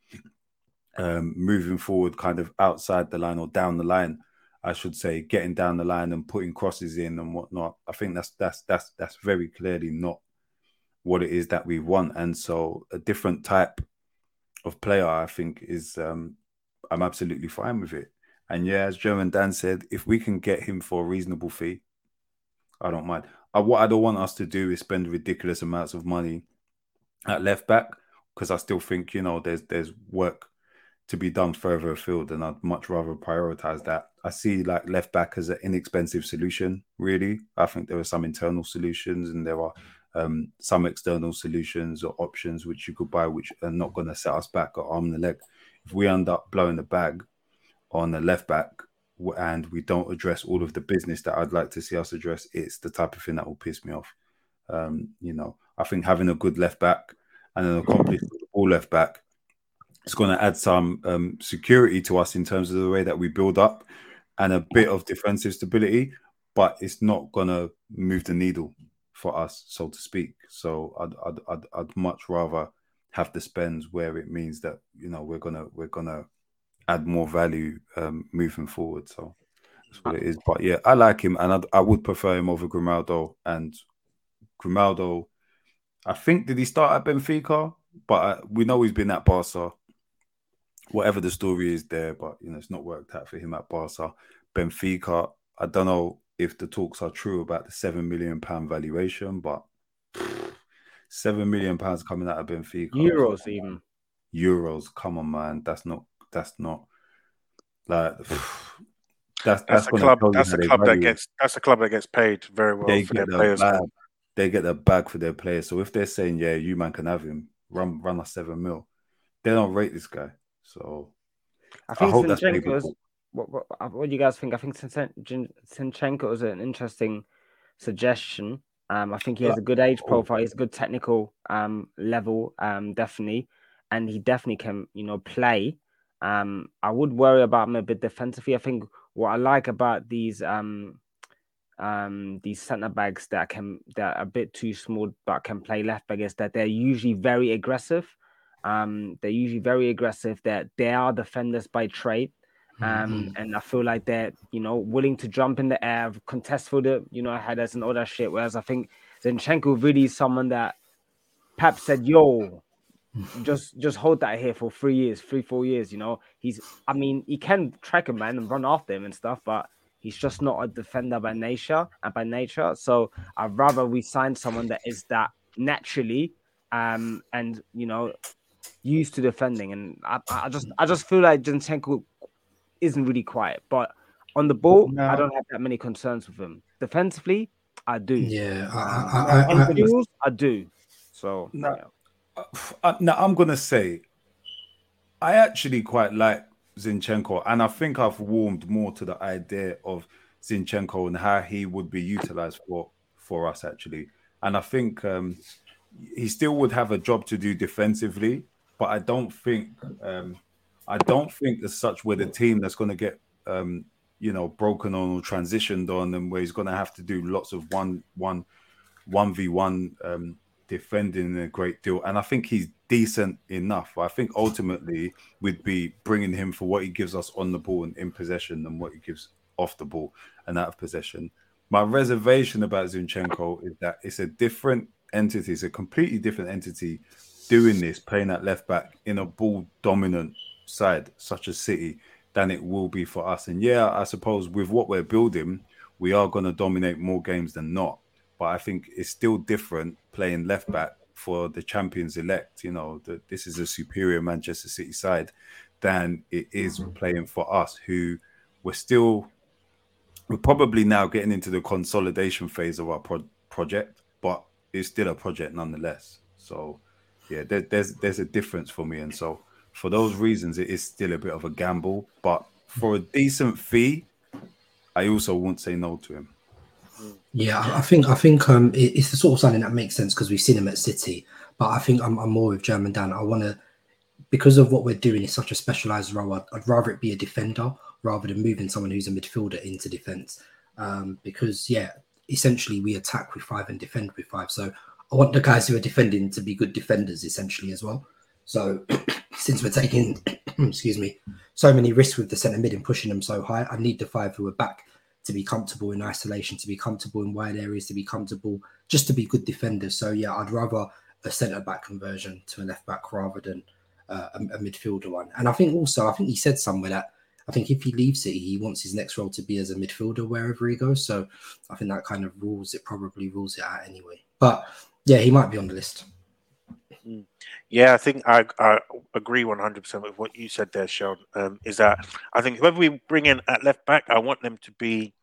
um, moving forward kind of outside the line or down the line, I should say, getting down the line and putting crosses in and whatnot. I think that's that's that's that's very clearly not what it is that we want. And so a different type of player, I think, is um, I'm absolutely fine with it. And yeah, as Joe and Dan said, if we can get him for a reasonable fee, I don't mind. I, what I don't want us to do is spend ridiculous amounts of money at left back, because I still think, you know, there's there's work to be done further afield, and I'd much rather prioritise that. I see, like, left back as an inexpensive solution, really. I think there are some internal solutions and there are um, some external solutions or options which you could buy which are not going to set us back or arm the leg. If we end up blowing the bag on the left back and we don't address all of the business that I'd like to see us address, it's the type of thing that will piss me off. Um, you know, I think having a good left back and an accomplished ball left back, it's going to add some um, security to us in terms of the way that we build up and a bit of defensive stability, but it's not going to move the needle for us, so to speak. So I'd I'd I'd, I'd much rather have the spends where it means that, you know, we're gonna we're gonna add more value um, moving forward. So that's what it is. But yeah, I like him, and I'd, I would prefer him over Grimaldo. And Grimaldo, I think, did he start at Benfica? But we know he's been at Barca. Whatever the story is there, but, you know, it's not worked out for him at Barca. Benfica, I don't know if the talks are true about the seven million pounds valuation, but seven million pounds coming out of Benfica. Euros even. Euros, come on, man. That's not, that's not, like... That's, that's, that's a club, that's a club that gets, that's a club that gets paid very well they for their players. Bad. They get the bag for their players. So if they're saying, yeah, you man can have him, run run us seven mil, they don't rate this guy. So I think I hope Zinchenko is, what, what, what do you guys think? I think Zinchenko is an interesting suggestion. Um, I think he has a good age profile. He's a good technical um, level, um, definitely. And he definitely can, you know, play. Um, I would worry about him a bit defensively. I think what I like about these... Um, Um, these centre backs that can that are a bit too small but can play left back is that they're usually very aggressive. Um, they're usually very aggressive. That they are defenders by trade, um, mm-hmm. and I feel like they're, you know, willing to jump in the air, contest for the, you know, headers and all that shit. Whereas I think Zinchenko really is someone that Pep said, "Yo, just just hold that here for three years, three four years." You know, he's I mean he can track a man and run after him and stuff, but He's just not a defender by nature and by nature. So I'd rather we sign someone that is that naturally, um, and you know, used to defending. And I, I just, I just feel like Zinchenko isn't really quiet, but on the ball, no. I don't have that many concerns with him. Defensively, I do. Yeah, I, I, I, I, deals, I do. So no, yeah. I, no, I'm gonna say, I actually quite like Zinchenko, and I think I've warmed more to the idea of Zinchenko and how he would be utilized for for us actually. And I think um, he still would have a job to do defensively, but I don't think um, I don't think as such we're the team that's going to get um, you know broken on or transitioned on, and where he's going to have to do lots of one one one v one um, defending a great deal. And I think he's decent enough. I think ultimately we'd be bringing him for what he gives us on the ball and in possession, and what he gives off the ball and out of possession. My reservation about Zinchenko is that it's a different entity. It's a completely different entity doing this, playing at left back in a ball dominant side such as City, than it will be for us. And yeah, I suppose with what we're building, we are going to dominate more games than not. But I think it's still different playing left back for the champions elect, you know, the, this is a superior Manchester City side than it is playing for us, who we're still, we're probably now getting into the consolidation phase of our pro- project, but it's still a project nonetheless. So, yeah, there, there's there's a difference for me. And so for those reasons, it is still a bit of a gamble. But for a decent fee, I also won't say no to him. Yeah, I think I think um, it's the sort of signing that makes sense because we've seen him at City. But I think I'm, I'm more with German Dan. I want to, because of what we're doing, it's such a specialised role. I'd, I'd rather it be a defender rather than moving someone who's a midfielder into defence. Um, because, yeah, essentially we attack with five and defend with five. So I want the guys who are defending to be good defenders essentially as well. So since we're taking, excuse me, so many risks with the centre mid and pushing them so high, I need the five who are back to be comfortable in isolation, to be comfortable in wide areas, to be comfortable, just to be good defenders. So, yeah, I'd rather a centre-back conversion to a left-back rather than uh, a, a midfielder one. And I think also, I think he said somewhere that, I think if he leaves City, he wants his next role to be as a midfielder wherever he goes. So I think that kind of rules it, probably rules it out anyway. But, yeah, he might be on the list. Yeah, I think I, I agree one hundred percent with what you said there, Sheldon, um, is that I think whoever we bring in at left-back, I want them to be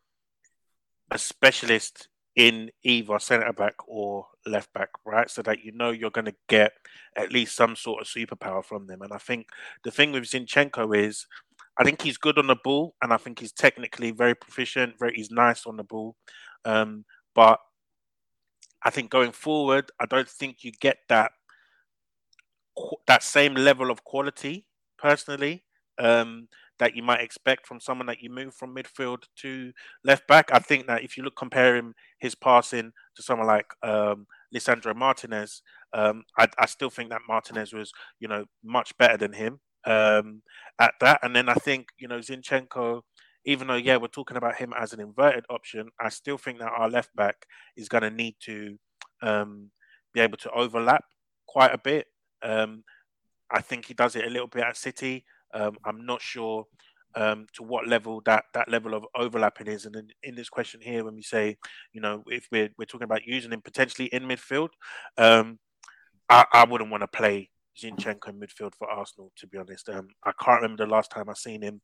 a specialist in either centre-back or left-back, right? So that you know you're going to get at least some sort of superpower from them. And I think the thing with Zinchenko is I think he's good on the ball, and I think he's technically very proficient, very he's nice on the ball. Um, but I think going forward, I don't think you get that that same level of quality, personally, um, that you might expect from someone that you move from midfield to left back. I think that if you look, compare him, his passing to someone like um, Lisandro Martinez, um, I, I still think that Martinez was, you know, much better than him um, at that. And then I think, you know, Zinchenko, even though, yeah, we're talking about him as an inverted option, I still think that our left back is going to need to um, be able to overlap quite a bit. Um, I think he does it a little bit at City. Um, I'm not sure um, to what level that, that level of overlapping is. And in, in this question here, when we say, you know, if we're we're talking about using him potentially in midfield, um, I, I wouldn't want to play Zinchenko in midfield for Arsenal, to be honest. Um, I can't remember the last time I've seen him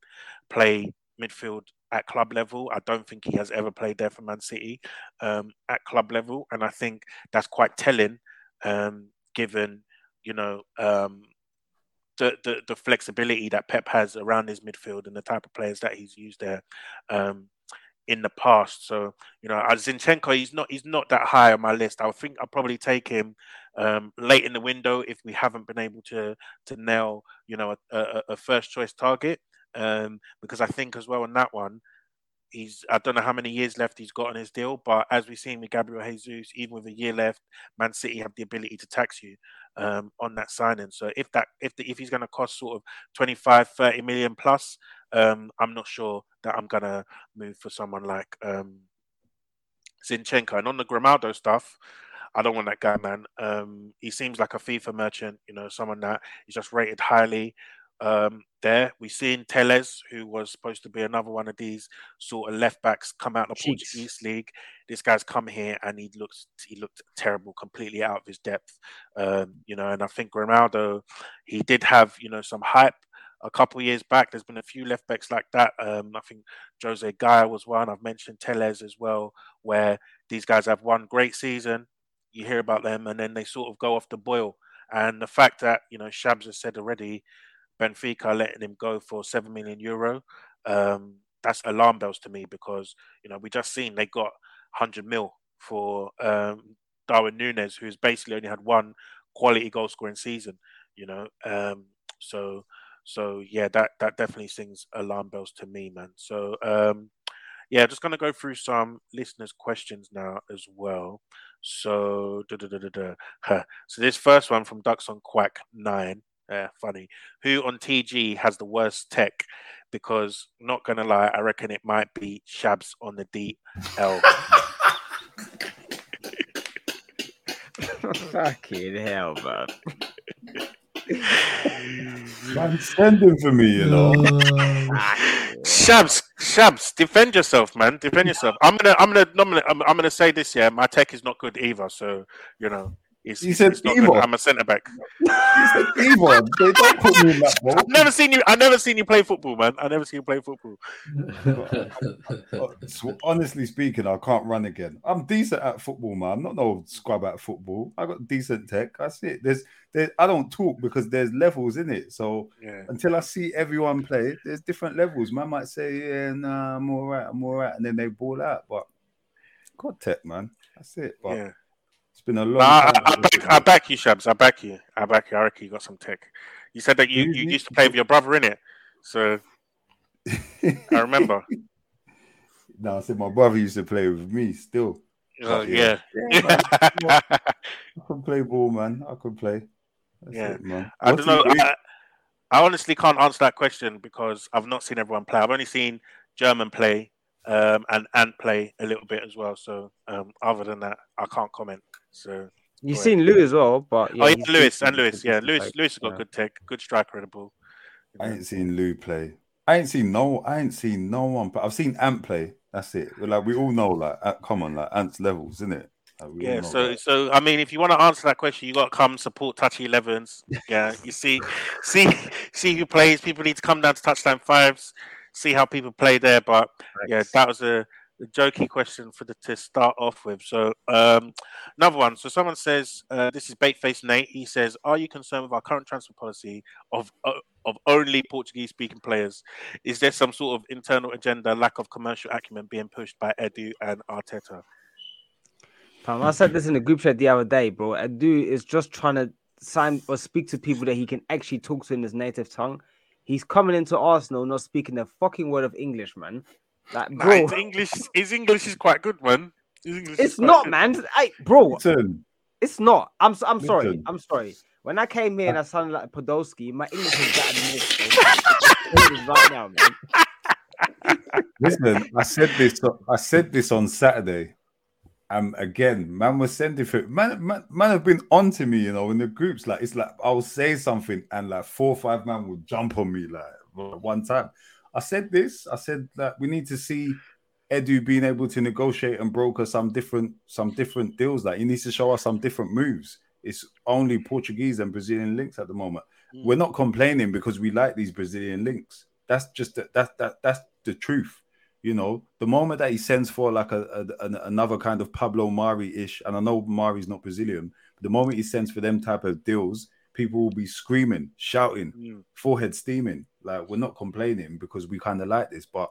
play midfield at club level. I don't think he has ever played there for Man City um, at club level. And I think that's quite telling um, given... you know, um, the, the the flexibility that Pep has around his midfield and the type of players that he's used there um, in the past. So, you know, Zinchenko, he's not he's not that high on my list. I think I'll probably take him um, late in the window if we haven't been able to to nail, you know, a, a, a first-choice target. Um, because I think as well on that one, He's, I don't know how many years left he's got on his deal, but as we've seen with Gabriel Jesus, even with a year left, Man City have the ability to tax you um, on that signing. So if that, if the, if he's going to cost sort of twenty-five, thirty million plus, um, I'm not sure that I'm going to move for someone like um, Zinchenko. And on the Grimaldo stuff, I don't want that guy, man. Um, he seems like a FIFA merchant, you know, someone that is just rated highly. Um, there. We've seen Teles, who was supposed to be another one of these sort of left backs, come out of the Jeez. Portuguese league. This guy's come here and he looks he looked terrible, completely out of his depth. Um, you know, and I think Grimaldo, he did have, you know, some hype a couple of years back. There's been a few left backs like that. Um, I think Jose Gaia was one. I've mentioned Teles as well, where these guys have one great season. You hear about them, and then they sort of go off the boil. And the fact that, you know, Shabs has said already, Benfica are letting him go for seven million euro. Um, that's alarm bells to me because, you know, we just seen they got one hundred mil for um, Darwin Núñez, who's basically only had one quality goal scoring season, you know. Um, so, so yeah, that, that definitely sings alarm bells to me, man. So, um, yeah, just going to go through some listeners' questions now as well. So, da, da, da, da, da. Huh. So this first one from Ducks on Quack nine. Uh, funny. Who on T G has the worst tech? Because, not going to lie, I reckon it might be Shabs on the D L. Fucking hell, man. Man, send him for me, you know. Shabs, Shabs, defend yourself, man. Defend yourself. I'm gonna, I'm gonna, I'm gonna, I'm gonna say this. Yeah, my tech is not good either. So, you know. It's, he said evil. I'm a centre back. He said evil. They don't put me in that ball. I've never seen you. I never seen you play football, man. I never seen you play football. Honestly speaking, I can't run again. I'm decent at football, man. I'm not no scrub at football. I got decent tech. That's it. There's, there's. I don't talk because there's levels in it. So yeah. Until I see everyone play, there's different levels. Man might say, yeah, nah, I'm all right. I'm all right, and then they ball out. But got tech, man. That's it. But yeah. Been a long nah, time I, I, back, I back you, Shabs. I back you. I back you. I reckon you got some tech. You said that you, you used to play with your brother, innit? So I remember. No, I said my brother used to play with me still. Oh, yeah. yeah. yeah I can play ball, man. I can play. That's yeah. It, man. I don't know. Do I, I honestly can't answer that question because I've not seen everyone play. I've only seen German play um, and Ant play a little bit as well. So um, other than that, I can't comment. So you've seen ahead. Lewis as well, but yeah, oh yeah, Lewis and Lewis, yeah, Lewis, like, Lewis has got yeah. good tech, good striker in the ball. I ain't seen Lou play. I ain't seen no, I ain't seen no one. But I've seen Ant play. That's it. Like we all know, like come on, like Ant's levels, isn't it? Like, yeah. So, that. so I mean, if you want to answer that question, you got to come support Touchy Elevens. Yeah, you see, see, see who plays. People need to come down to Touchline Fives, see how people play there. But yeah, that was a. The jokey question for the to start off with. So um, another one. So someone says, uh, this is Baitface Nate. He says, are you concerned with our current transfer policy of uh, of only Portuguese-speaking players? Is there some sort of internal agenda, lack of commercial acumen being pushed by Edu and Arteta? I said this in the group chat the other day, bro. Edu is just trying to sign or speak to people that he can actually talk to in his native tongue. He's coming into Arsenal not speaking a fucking word of English, man. Like, bro. Nah, his English, his English is quite good, man. It's not, good. man. Hey, bro, Listen. it's not. I'm, I'm sorry. Listen. I'm sorry. When I came here and I sounded like Podolski, my English is better than this. English right now, man. Listen, I said this. I said this on Saturday. Um, again, man was sending for man, man. Man have been on to me, you know, in the groups. Like it's like I'll say something and like four or five man will jump on me like one time. I said this. I said that we need to see Edu being able to negotiate and broker some different, some different deals. Like he needs to show us some different moves. It's only Portuguese and Brazilian links at the moment. Mm. We're not complaining because we like these Brazilian links. That's just the, that that that's the truth. You know, the moment that he sends for like a, a, a another kind of Pablo Mari-ish, and I know Mari's not Brazilian, but the moment he sends for them type of deals, people will be screaming, shouting, mm. forehead steaming. Like, we're not complaining because we kind of like this, but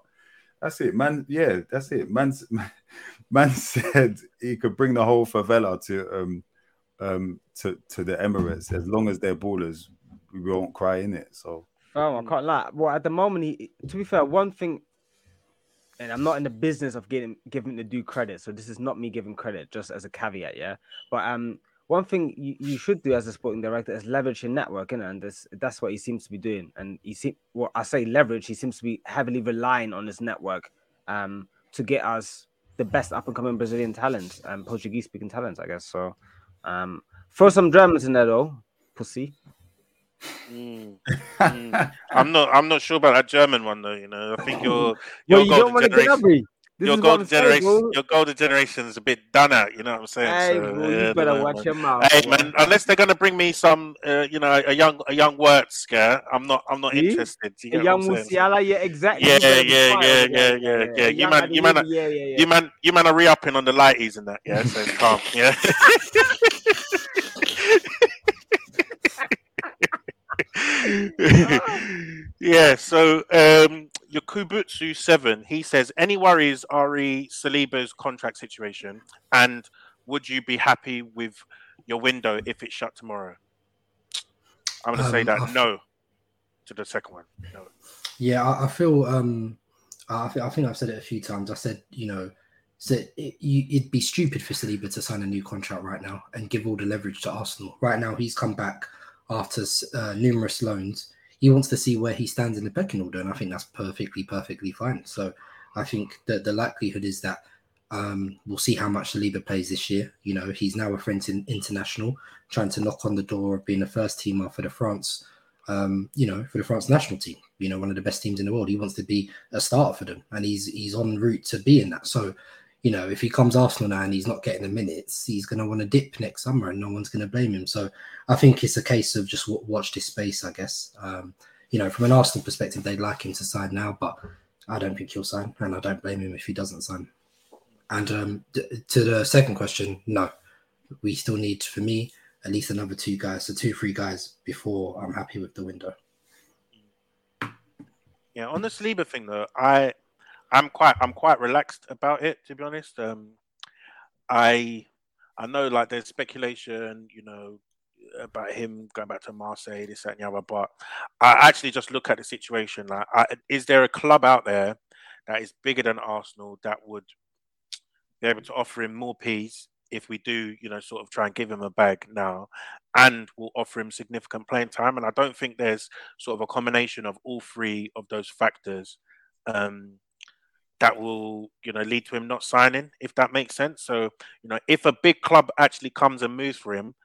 that's it, man. Yeah, that's it. Man's, man, man said he could bring the whole favela to um, um, to, to the Emirates. As long as they're ballers, we won't cry in it. So, oh, I can't lie. Well, at the moment, he, to be fair, one thing, and I'm not in the business of getting giving the due credit, so this is not me giving credit, just as a caveat, yeah. But um. One thing you, you should do as a sporting director is leverage your network, innit? And this, that's what he seems to be doing. And he see, well, I say leverage, he seems to be heavily relying on his network um, to get us the best up-and-coming Brazilian talent and Portuguese-speaking talent, I guess. So um, throw some Germans in there, though, pussy. Mm. Mm. I'm not. I'm not sure about that German one though. You know, I think your your well, golden generation, your golden generation, saying, your golden generation is a bit done out. You know what I'm saying? Hey, so, bro, yeah, you better know, watch man. your mouth. Hey, bro. man, unless they're gonna bring me some, uh, you know, a young, a young Wertzke, I'm not. I'm not See? interested. You a young Musiala, yeah, exactly. Yeah, yeah, yeah, yeah, yeah, yeah, yeah. You man, you man, are, yeah, yeah, yeah. you man, you man are re-upping on the lighties and that. Yeah, so it's calm. Yeah. yeah, so um, Yakubutsu seven, he says, any worries Ari Saliba's contract situation, and would you be happy with your window if it's shut tomorrow? I'm going to um, say that I no f- to the second one. No. Yeah, I, I feel, um, I, th- I think I've said it a few times. I said, you know, so it, you, it'd be stupid for Saliba to sign a new contract right now and give all the leverage to Arsenal. Right now, he's come back after uh, numerous loans. He wants to see where he stands in the pecking order, and I think that's perfectly, perfectly fine. So I think that the likelihood is that um, we'll see how much Saliba plays this year. You know, he's now a French international, trying to knock on the door of being a first-teamer for the France, um, you know, for the France national team, you know, one of the best teams in the world. He wants to be a starter for them, and he's he's en route to being that. So, you know, if he comes Arsenal now and he's not getting the minutes, he's going to want to dip next summer and no one's going to blame him. So I think it's a case of just w- watch this space, I guess. Um, you know, from an Arsenal perspective, they'd like him to sign now, but I don't think he'll sign, and I don't blame him if he doesn't sign. And um, d- to the second question, no. We still need, for me, at least another two guys, so two, three guys before I'm happy with the window. Yeah, on the Saliba thing, though, I... I'm quite, I'm quite relaxed about it, to be honest. Um, I, I know, like, there's speculation, you know, about him going back to Marseille, this, that, and the other. But I actually just look at the situation. Like, I, is there a club out there that is bigger than Arsenal that would be able to offer him more peas if we do, you know, sort of try and give him a bag now, and will offer him significant playing time? And I don't think there's sort of a combination of all three of those factors. Um, that will, you know, lead to him not signing, if that makes sense. So, you know, if a big club actually comes and moves for him,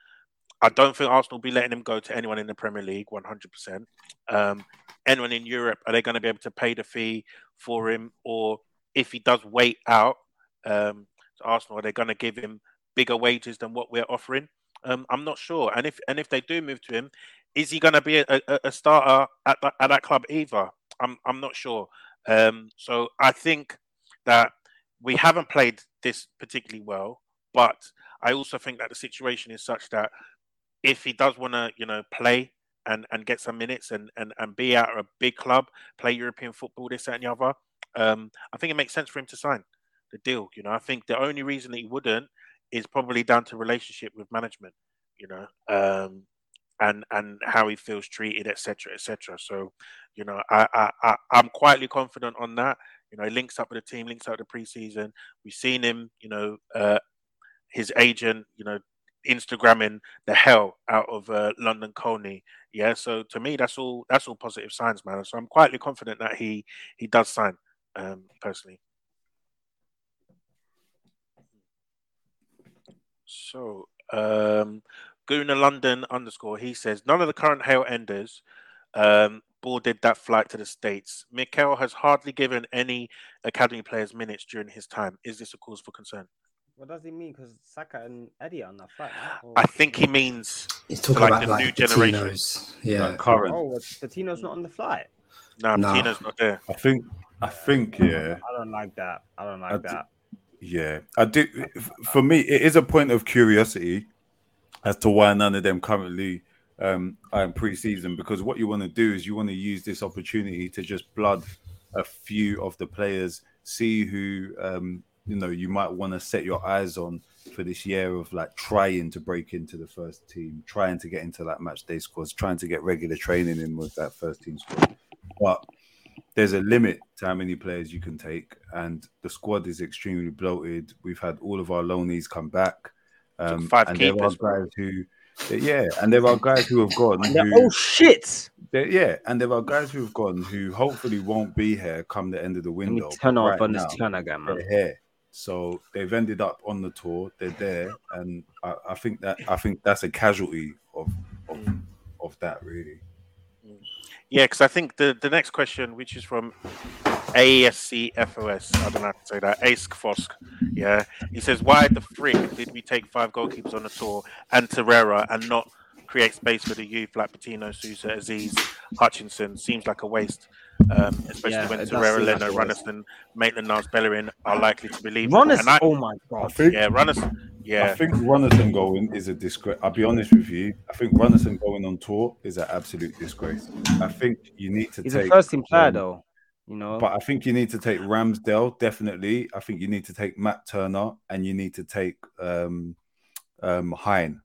I don't think Arsenal will be letting him go to anyone in the Premier League, one hundred percent. Um, anyone in Europe, are they going to be able to pay the fee for him? Or if he does wait out um, to Arsenal, are they going to give him bigger wages than what we're offering? Um, I'm not sure. And if and if they do move to him, is he going to be a, a, a starter at, the, at that club either? I'm I'm not sure. Um, so I think that we haven't played this particularly well, but I also think that the situation is such that if he does want to, you know, play and, and get some minutes and, and, and be at a big club, play European football, this, that, and the other, um, I think it makes sense for him to sign the deal. You know, I think the only reason that he wouldn't is probably down to relationship with management, you know, um, and and how he feels treated, et cetera, et cetera. So, you know, I, I, I, I'm quietly confident on that. You know, he links up with the team, links up with the preseason. We've seen him, you know, uh, his agent, you know, Instagramming the hell out of uh, London Coney. Yeah, so to me, that's all that's all positive signs, man. So I'm quietly confident that he, he does sign, um, personally. So, um... Guna London underscore, he says, none of the current Hale enders um, boarded that flight to the States. Mikel has hardly given any academy players minutes during his time. Is this a cause for concern? What does he mean? Because Saka and Eddie are on that flight. Or... I think he means He's talking like about the like new generation. Yeah. Like current. Oh, well, Patino's not on the flight. No, nah, nah. Patino's not there. I think, I think, yeah. I don't like that. I don't like I that. D- yeah. I do. For me, it is a point of curiosity as to why none of them currently um, are in pre-season, because what you want to do is you want to use this opportunity to just blood a few of the players, see who um, you know you might want to set your eyes on for this year of like trying to break into the first team, trying to get into that match day squad, trying to get regular training in with that first team squad. But there's a limit to how many players you can take, and the squad is extremely bloated. We've had all of our loanees come back. Um, Five and keepers. There are guys who, yeah, and there are guys who have gone. Who, oh shit! Yeah, and there are guys who have gone who hopefully won't be here come the end of the window. Turn off right on now, this turn again, man. They're here, so they've ended up on the tour. They're there, and I, I think that I think that's a casualty of of, of that, really. Yeah, because I think the, the next question, which is from ASCFOS, I don't know how to say that, Ask Fosk, yeah. He says, why the frick did we take five goalkeepers on the tour and Torreira and not create space for the youth like Patino, Sousa, Aziz, Hutchinson? Seems like a waste, um, especially yeah, when Torreira, Leno, Runnison, Maitland-Niles, Bellerin are likely to believe. Runnison, I, oh my God. I think, yeah, Runnison. Yeah. I think Runnison going is a disgrace. I'll be honest with you. I think Runnison going on tour is an absolute disgrace. I think you need to He's take... He's a first-team player, um, though. You know? But I think you need to take Ramsdale, definitely. I think you need to take Matt Turner and you need to take um, um, Hine.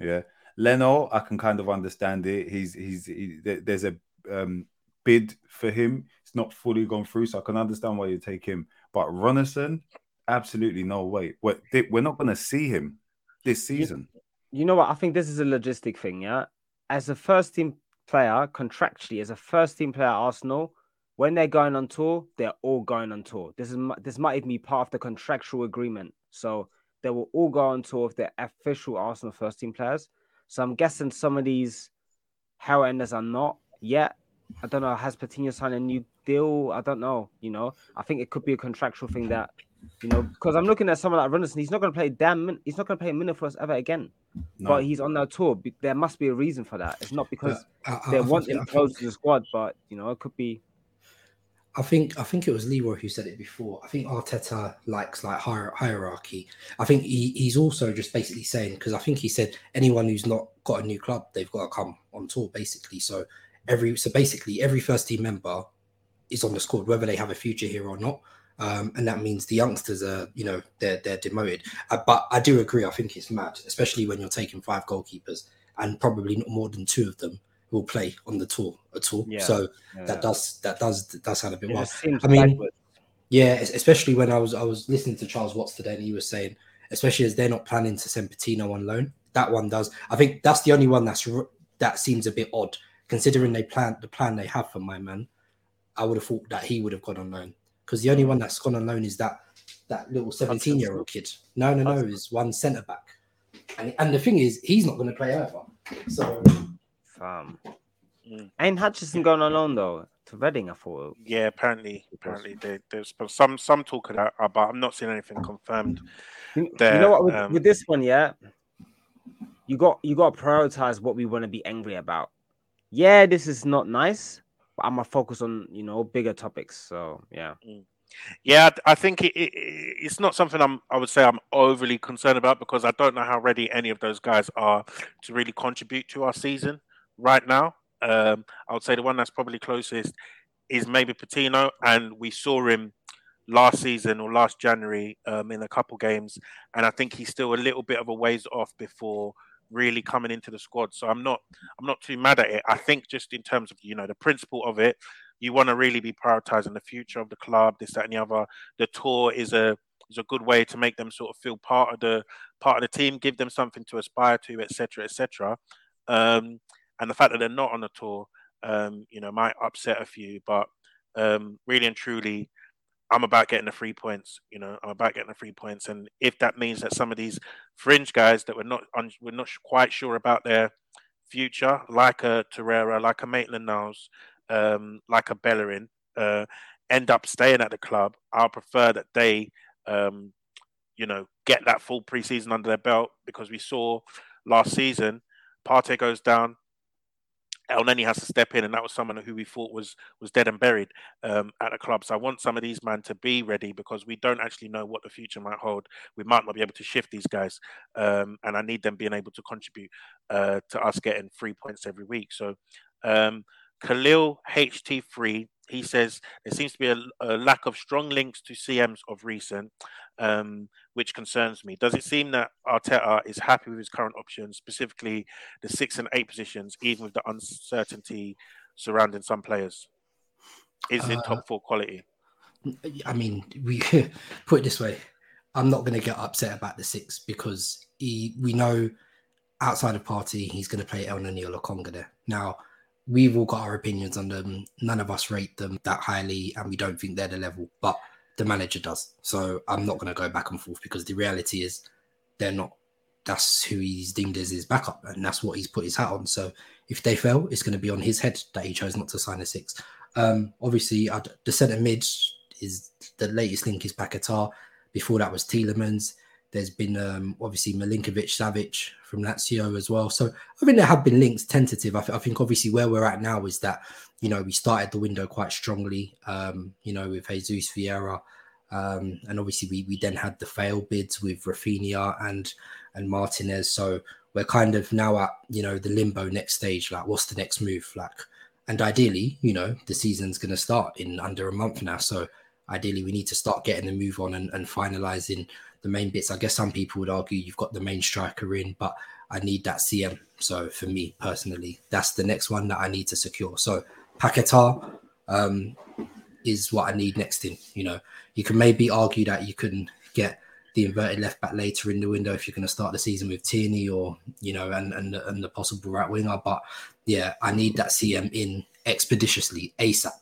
Yeah. Leno, I can kind of understand it. He's he's he, There's a um, bid for him. It's not fully gone through, so I can understand why you take him. But Runnison... Absolutely no way. We're, we're not going to see him this season. You know what? I think this is a logistic thing, yeah? As a first-team player, contractually, as a first-team player at Arsenal, when they're going on tour, they're all going on tour. This is this might even be part of the contractual agreement. So they will all go on tour if they're official Arsenal first-team players. So I'm guessing some of these hell-enders are not yet. I don't know. Has Patino signed a new deal? I don't know. You know, I think it could be a contractual thing that... You know, because I'm looking at someone like Runnison, he's not going to play damn. Min- he's not going to play a minute for us ever again. No. But he's on that tour. There must be a reason for that. It's not because uh, I, I, they I want think, him close to the squad, but you know, it could be. I think I think it was Leroy who said it before. I think Arteta likes like hier- hierarchy. I think he, he's also just basically saying because I think he said anyone who's not got a new club, they've got to come on tour basically. So every so basically every first team member is on the squad, whether they have a future here or not. Um, and that means the youngsters are, you know, they're they're demoted. Uh, but I do agree. I think it's mad, especially when you're taking five goalkeepers and probably not more than two of them will play on the tour at all. Yeah, so yeah. that does that does that does sound a bit wild. I mean, backward. yeah, especially when I was I was listening to Charles Watts today and he was saying, especially as they're not planning to send Patino on loan, that one does. I think that's the only one that's that seems a bit odd considering they plan the plan they have for my man. I would have thought that he would have gone on loan. Because the only one that's gone on loan is that that little seventeen-year-old kid. No, no, no, is one centre-back. And and the thing is, he's not going to play ever. So... Um, ain't Hutchinson going on loan, though, to Reading, I thought? Yeah, apparently. Apparently, they, there's some, some talk about it, but I'm not seeing anything confirmed there. You know what, with, um, with this one, yeah, you got you got to prioritise what we want to be angry about. Yeah, this is not nice. But I'm gonna focus on you know bigger topics. So yeah, yeah. I think it, it, it's not something I'm. I would say I'm overly concerned about because I don't know how ready any of those guys are to really contribute to our season right now. Um, I would say the one that's probably closest is maybe Patino, and we saw him last season or last January um, in a couple games, and I think he's still a little bit of a ways off before really coming into the squad. So I'm not I'm not too mad at it. I think just in terms of, you know, the principle of it, you want to really be prioritising the future of the club, this, that and the other. The tour is a is a good way to make them sort of feel part of the part of the team, give them something to aspire to, et cetera, et cetera. Um, and the fact that they're not on the tour, um, you know, might upset a few. But um, really and truly, I'm about getting the three points, you know, I'm about getting the three points. And if that means that some of these fringe guys that we're not we're not quite sure about their future, like a Torreira, like a Maitland-Niles, um, like a Bellerin, uh, end up staying at the club, I'll prefer that they, um, you know, get that full preseason under their belt because we saw last season, Partey goes down, Elneny has to step in, and that was someone who we thought was was dead and buried um, at the club. So I want some of these men to be ready because we don't actually know what the future might hold. We might not be able to shift these guys, um, and I need them being able to contribute uh, to us getting three points every week. So um, Khalil H T three, he says, there seems to be a, a lack of strong links to C Ms of recent, um, which concerns me. Does it seem that Arteta is happy with his current options, specifically the six and eight positions, even with the uncertainty surrounding some players? Is it uh, top four quality? I mean, we put it this way. I'm not going to get upset about the six because he, we know outside of Partey, he's going to play Elneny or Lokonga there. Now, we've all got our opinions on them. None of us rate them that highly, and we don't think they're the level, but the manager does. So I'm not going to go back and forth because the reality is they're not that's who he's deemed as his backup, and that's what he's put his hat on. So if they fail, it's going to be on his head that he chose not to sign a six. Um, obviously, I'd, the centre mid is the latest link is Paqueta. Before that was Tielemans. There's been um, obviously Milinkovic, Savic from Lazio as well. So I think there have been links tentative. I, th- I think obviously where we're at now is that, you know, we started the window quite strongly, um, you know, with Jesus, Vieira. Um, and obviously we, we then had the fail bids with Rafinha and, and Martinez. So we're kind of now at, you know, the limbo next stage. Like, what's the next move? Like, and ideally, you know, the season's going to start in under a month now. So ideally we need to start getting the move on and, and finalising the main bits. I guess some people would argue you've got the main striker in, but I need that C M. So for me personally, that's the next one that I need to secure. So Paqueta, um, is what I need next in. You know, you can maybe argue that you can get the inverted left back later in the window if you're going to start the season with Tierney or, you know, and and, and the possible right winger. But yeah, I need that C M in expeditiously, ASAP,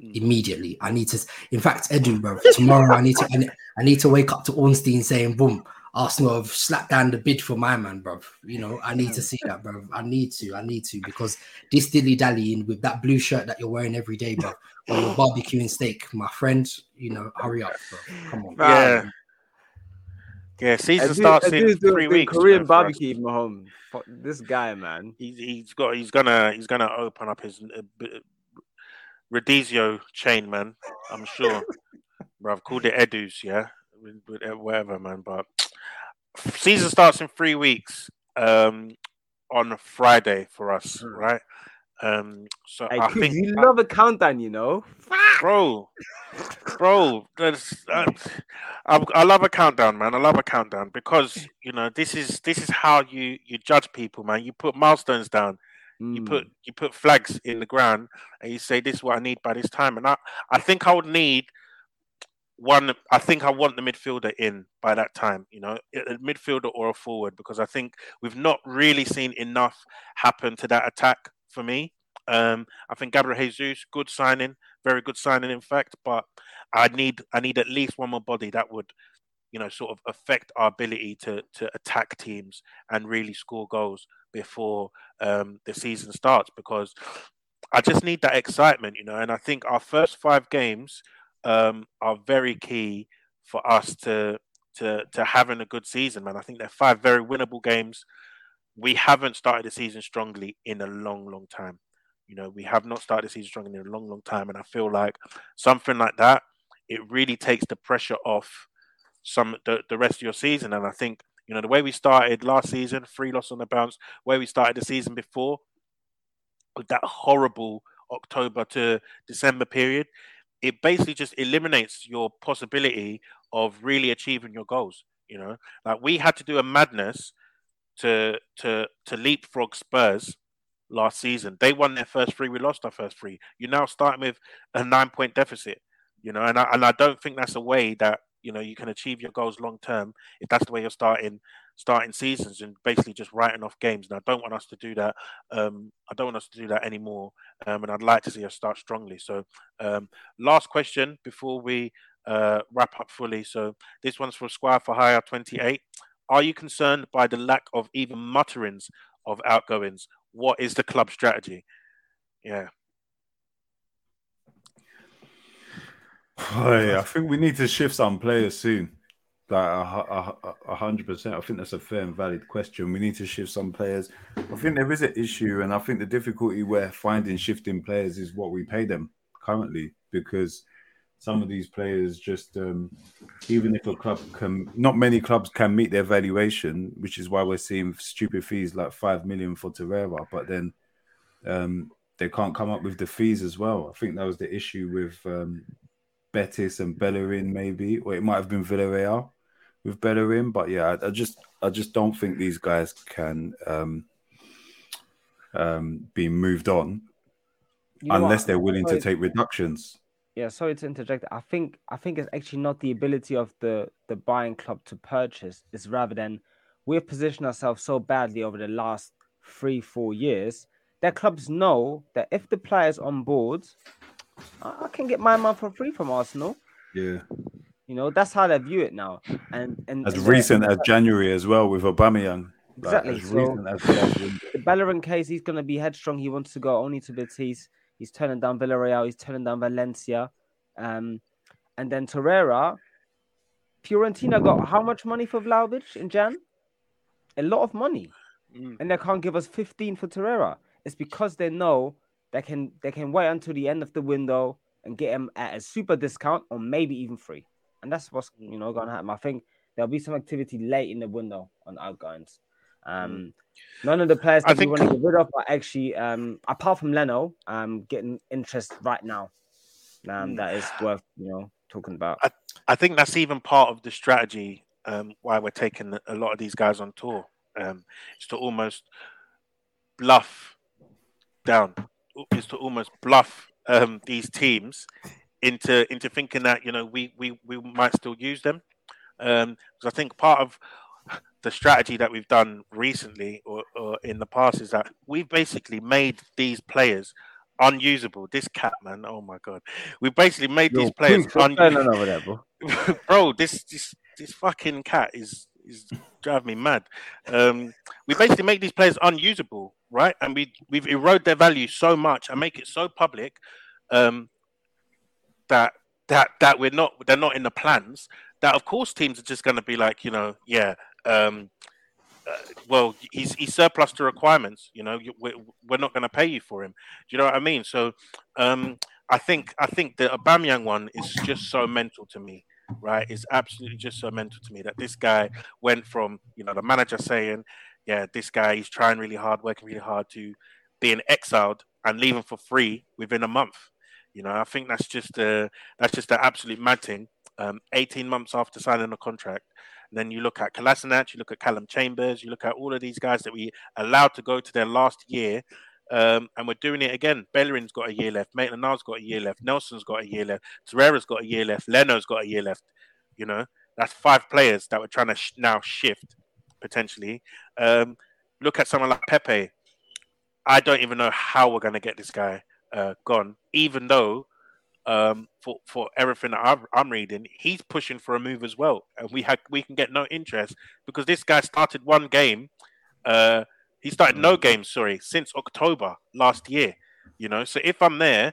immediately. I need to, in fact, Edu, bro, tomorrow I need to, I need to wake up to Ornstein saying, boom, Arsenal have slapped down the bid for my man, bro. You know, I need to see that, bro. I need to, I need to, because this dilly-dallying with that blue shirt that you're wearing every day, bro, or you're barbecuing steak, my friend, you know, hurry up, bro. Come on. Yeah. Yeah, season Edu, starts Edu's in Edu's three weeks. Korean barbecue, Mahomes. This guy, man. He's, he's got, he's gonna, he's gonna open up his uh, b- Radizio chain, man. I'm sure. Bro, I've called it Edu's, yeah, whatever, man. But season starts in three weeks um, on Friday for us, mm-hmm. right? Um, so I, I think you I, love a countdown, you know, bro, bro. That's, I, I, I love a countdown, man. I love a countdown because you know this is this is how you, you judge people, man. You put milestones down. You put you put flags in the ground and you say, this is what I need by this time. And I, I think I would need one. I think I want the midfielder in by that time, you know, a midfielder or a forward, because I think we've not really seen enough happen to that attack for me. Um, I think Gabriel Jesus, good signing, very good signing, in fact. But I need I need at least one more body that would, you know, sort of affect our ability to to attack teams and really score goals before um, the season starts, because I just need that excitement, you know, and I think our first five games um, are very key for us to, to to having a good season, man. I think they're five very winnable games. We haven't started the season strongly in a long, long time. You know, we have not started the season strongly in a long, long time. And I feel like something like that, it really takes the pressure off some the, the rest of your season. And I think, you know, the way we started last season, three loss on the bounce, where we started the season before, with that horrible October to December period, it basically just eliminates your possibility of really achieving your goals. You know, like we had to do a madness to to to leapfrog Spurs last season. They won their first three, we lost our first three. You're now starting with a nine-point deficit, you know, and I, and I don't think that's a way that, you know, you can achieve your goals long term if that's the way you're starting starting seasons and basically just writing off games. And I don't want us to do that. Um, I don't want us to do that anymore. Um, and I'd like to see us start strongly. So um, last question before we uh, wrap up fully. So this one's from Squire for Hire twenty-eight. Are you concerned by the lack of even mutterings of outgoings? What is the club strategy? Yeah. Oh, yeah. I think we need to shift some players soon. Like a hundred percent. I think that's a fair and valid question. We need to shift some players. I think there is an issue, and I think the difficulty we're finding shifting players is what we pay them currently, because some of these players just, um, even if a club can, not many clubs can meet their valuation, which is why we're seeing stupid fees like five million for Torreira, but then um, they can't come up with the fees as well. I think that was the issue with. Um, Betis and Bellerin, maybe, or it might have been Villarreal with Bellerin. But yeah, I, I just, I just don't think these guys can um, um, be moved on, you know, unless what? they're willing sorry. to take reductions. Yeah, sorry to interject. I think, I think it's actually not the ability of the the buying club to purchase. It's rather than we've positioned ourselves so badly over the last three, four years that clubs know that if the player's on board, I can get my man for free from Arsenal. Yeah. You You know, that's how they view it now. And, and as and recent as January as well with Aubameyang. Exactly. Like, as so recent as the Bellerin case, he's going to be headstrong. He wants to go only to Betis. He's turning down Villarreal. He's turning down Valencia. Um, and then Torreira. Fiorentina got how much money for Vlahovic in Jan? A lot of money. Mm. And they can't give us fifteen for Torreira. It's because they know they can they can wait until the end of the window and get him at a super discount or maybe even free. And that's what's, you know, going to happen. I think there'll be some activity late in the window on outgoings. Um, none of the players that I we think... want to get rid of are actually, um, apart from Leno, um, getting interest right now. Um, mm. That is worth, you know, talking about. I, I think that's even part of the strategy um, why we're taking a lot of these guys on tour. Um, is to almost bluff down. Is to almost bluff um, these teams into into thinking that, you know, we we, we might still use them. Um, because I think part of the strategy that we've done recently or, or in the past is that we've basically made these players unusable. This cat, man, oh my God. We basically made Yo, these players unusable. Over there, bro, bro this, this this fucking cat is is driving me mad. Um, we basically make these players unusable, right? And we we've eroded their value so much and make it so public um, that that that we're not they're not in the plans. That of course teams are just going to be like, you know, yeah. Um, uh, well, he's he's surplus to requirements. You know, we're, we're not going to pay you for him. Do you know what I mean? So, um, I think I think the Aubameyang one is just so mental to me, right? It's absolutely just so mental to me that this guy went from, you know, the manager saying, yeah, this guy he's trying really hard, working really hard, to being exiled and leaving for free within a month. You know, I think that's just a, that's just an absolute mad thing. Um, eighteen months after signing a contract. And then you look at Kolasinac, you look at Callum Chambers, you look at all of these guys that we allowed to go to their last year, um, and we're doing it again. Bellerin's got a year left, Maitland-Niles got a year left, Nelson's got a year left, Torreira's got a year left, Leno's got a year left. You know, that's five players that we're trying to sh- now shift, potentially. Um, look at someone like Pepe. I don't even know how we're going to get this guy uh, gone, even though Um, for, for everything that I've, I'm reading, he's pushing for a move as well, and we ha- we can get no interest because this guy started one game. Uh, he started no games, sorry, since October last year. You know, so if I'm there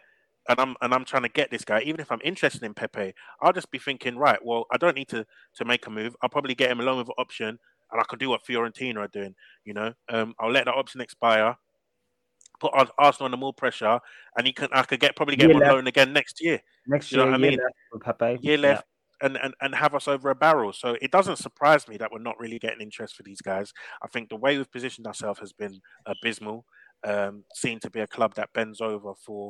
and I'm and I'm trying to get this guy, even if I'm interested in Pepe, I'll just be thinking, right? Well, I don't need to to make a move. I'll probably get him along with an option, and I can do what Fiorentina are doing. You know, um, I'll let that option expire. Put Arsenal under more pressure, and he can. I could get probably get him on loan again next year. Next year, you know what I mean? Left Pepe. Year left, yeah. and, and and have us over a barrel. So it doesn't surprise me that we're not really getting interest for these guys. I think the way we've positioned ourselves has been abysmal. Um, seem to be a club that bends over for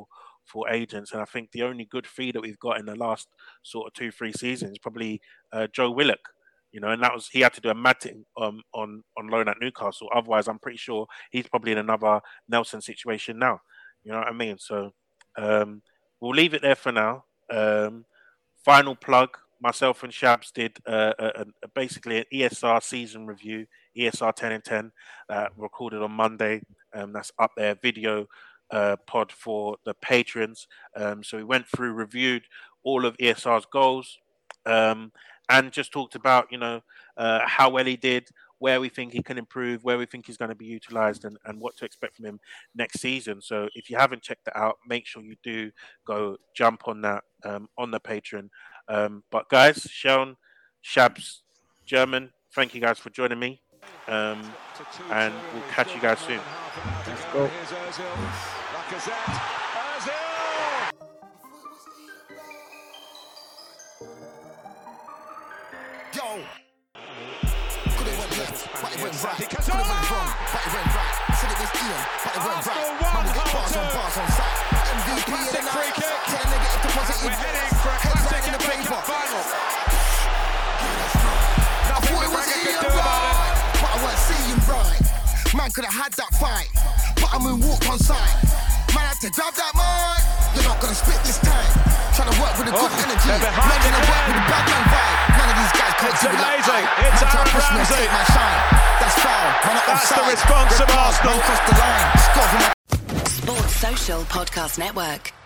for agents, and I think the only good fee that we've got in the last sort of two three seasons probably uh, Joe Willock. You know, and that was he had to do a mad thing um, on on loan at Newcastle. Otherwise, I'm pretty sure he's probably in another Nelson situation now. You know what I mean? So um, we'll leave it there for now. Um, final plug: myself and Shabs did uh, a, a, basically an E S R season review, E S R ten and ten, uh, recorded on Monday. Um, that's up there, video uh, pod for the patrons. Um, so we went through, reviewed all of E S R's goals. Um, And just talked about, you know, uh, how well he did, where we think he can improve, where we think he's going to be utilised, and, and what to expect from him next season. So if you haven't checked that out, make sure you do go jump on that um, on the Patreon. Um, but guys, Sean, Shabs, German, thank you guys for joining me. Um, and we'll catch you guys soon. Let's go. But it went right, but it went wrong, but it went right. Said it was Ian, but it went right. Man, we get bars on bars on site. M V P in the night, turn negative to positive. Heads right in the paper. I thought it was Ian right, but I weren't seeing right. Man could have had that fight, but I moonwalked on sight. Man had to grab that mic. You're not gonna split this time. Trying to work with a good energy, not gonna work with a bad man vibe. These guys it's amazing. Like, it's Aaron Ramsey. That's foul. That's the response of Arsenal. Across the line. Sports Social Podcast Network.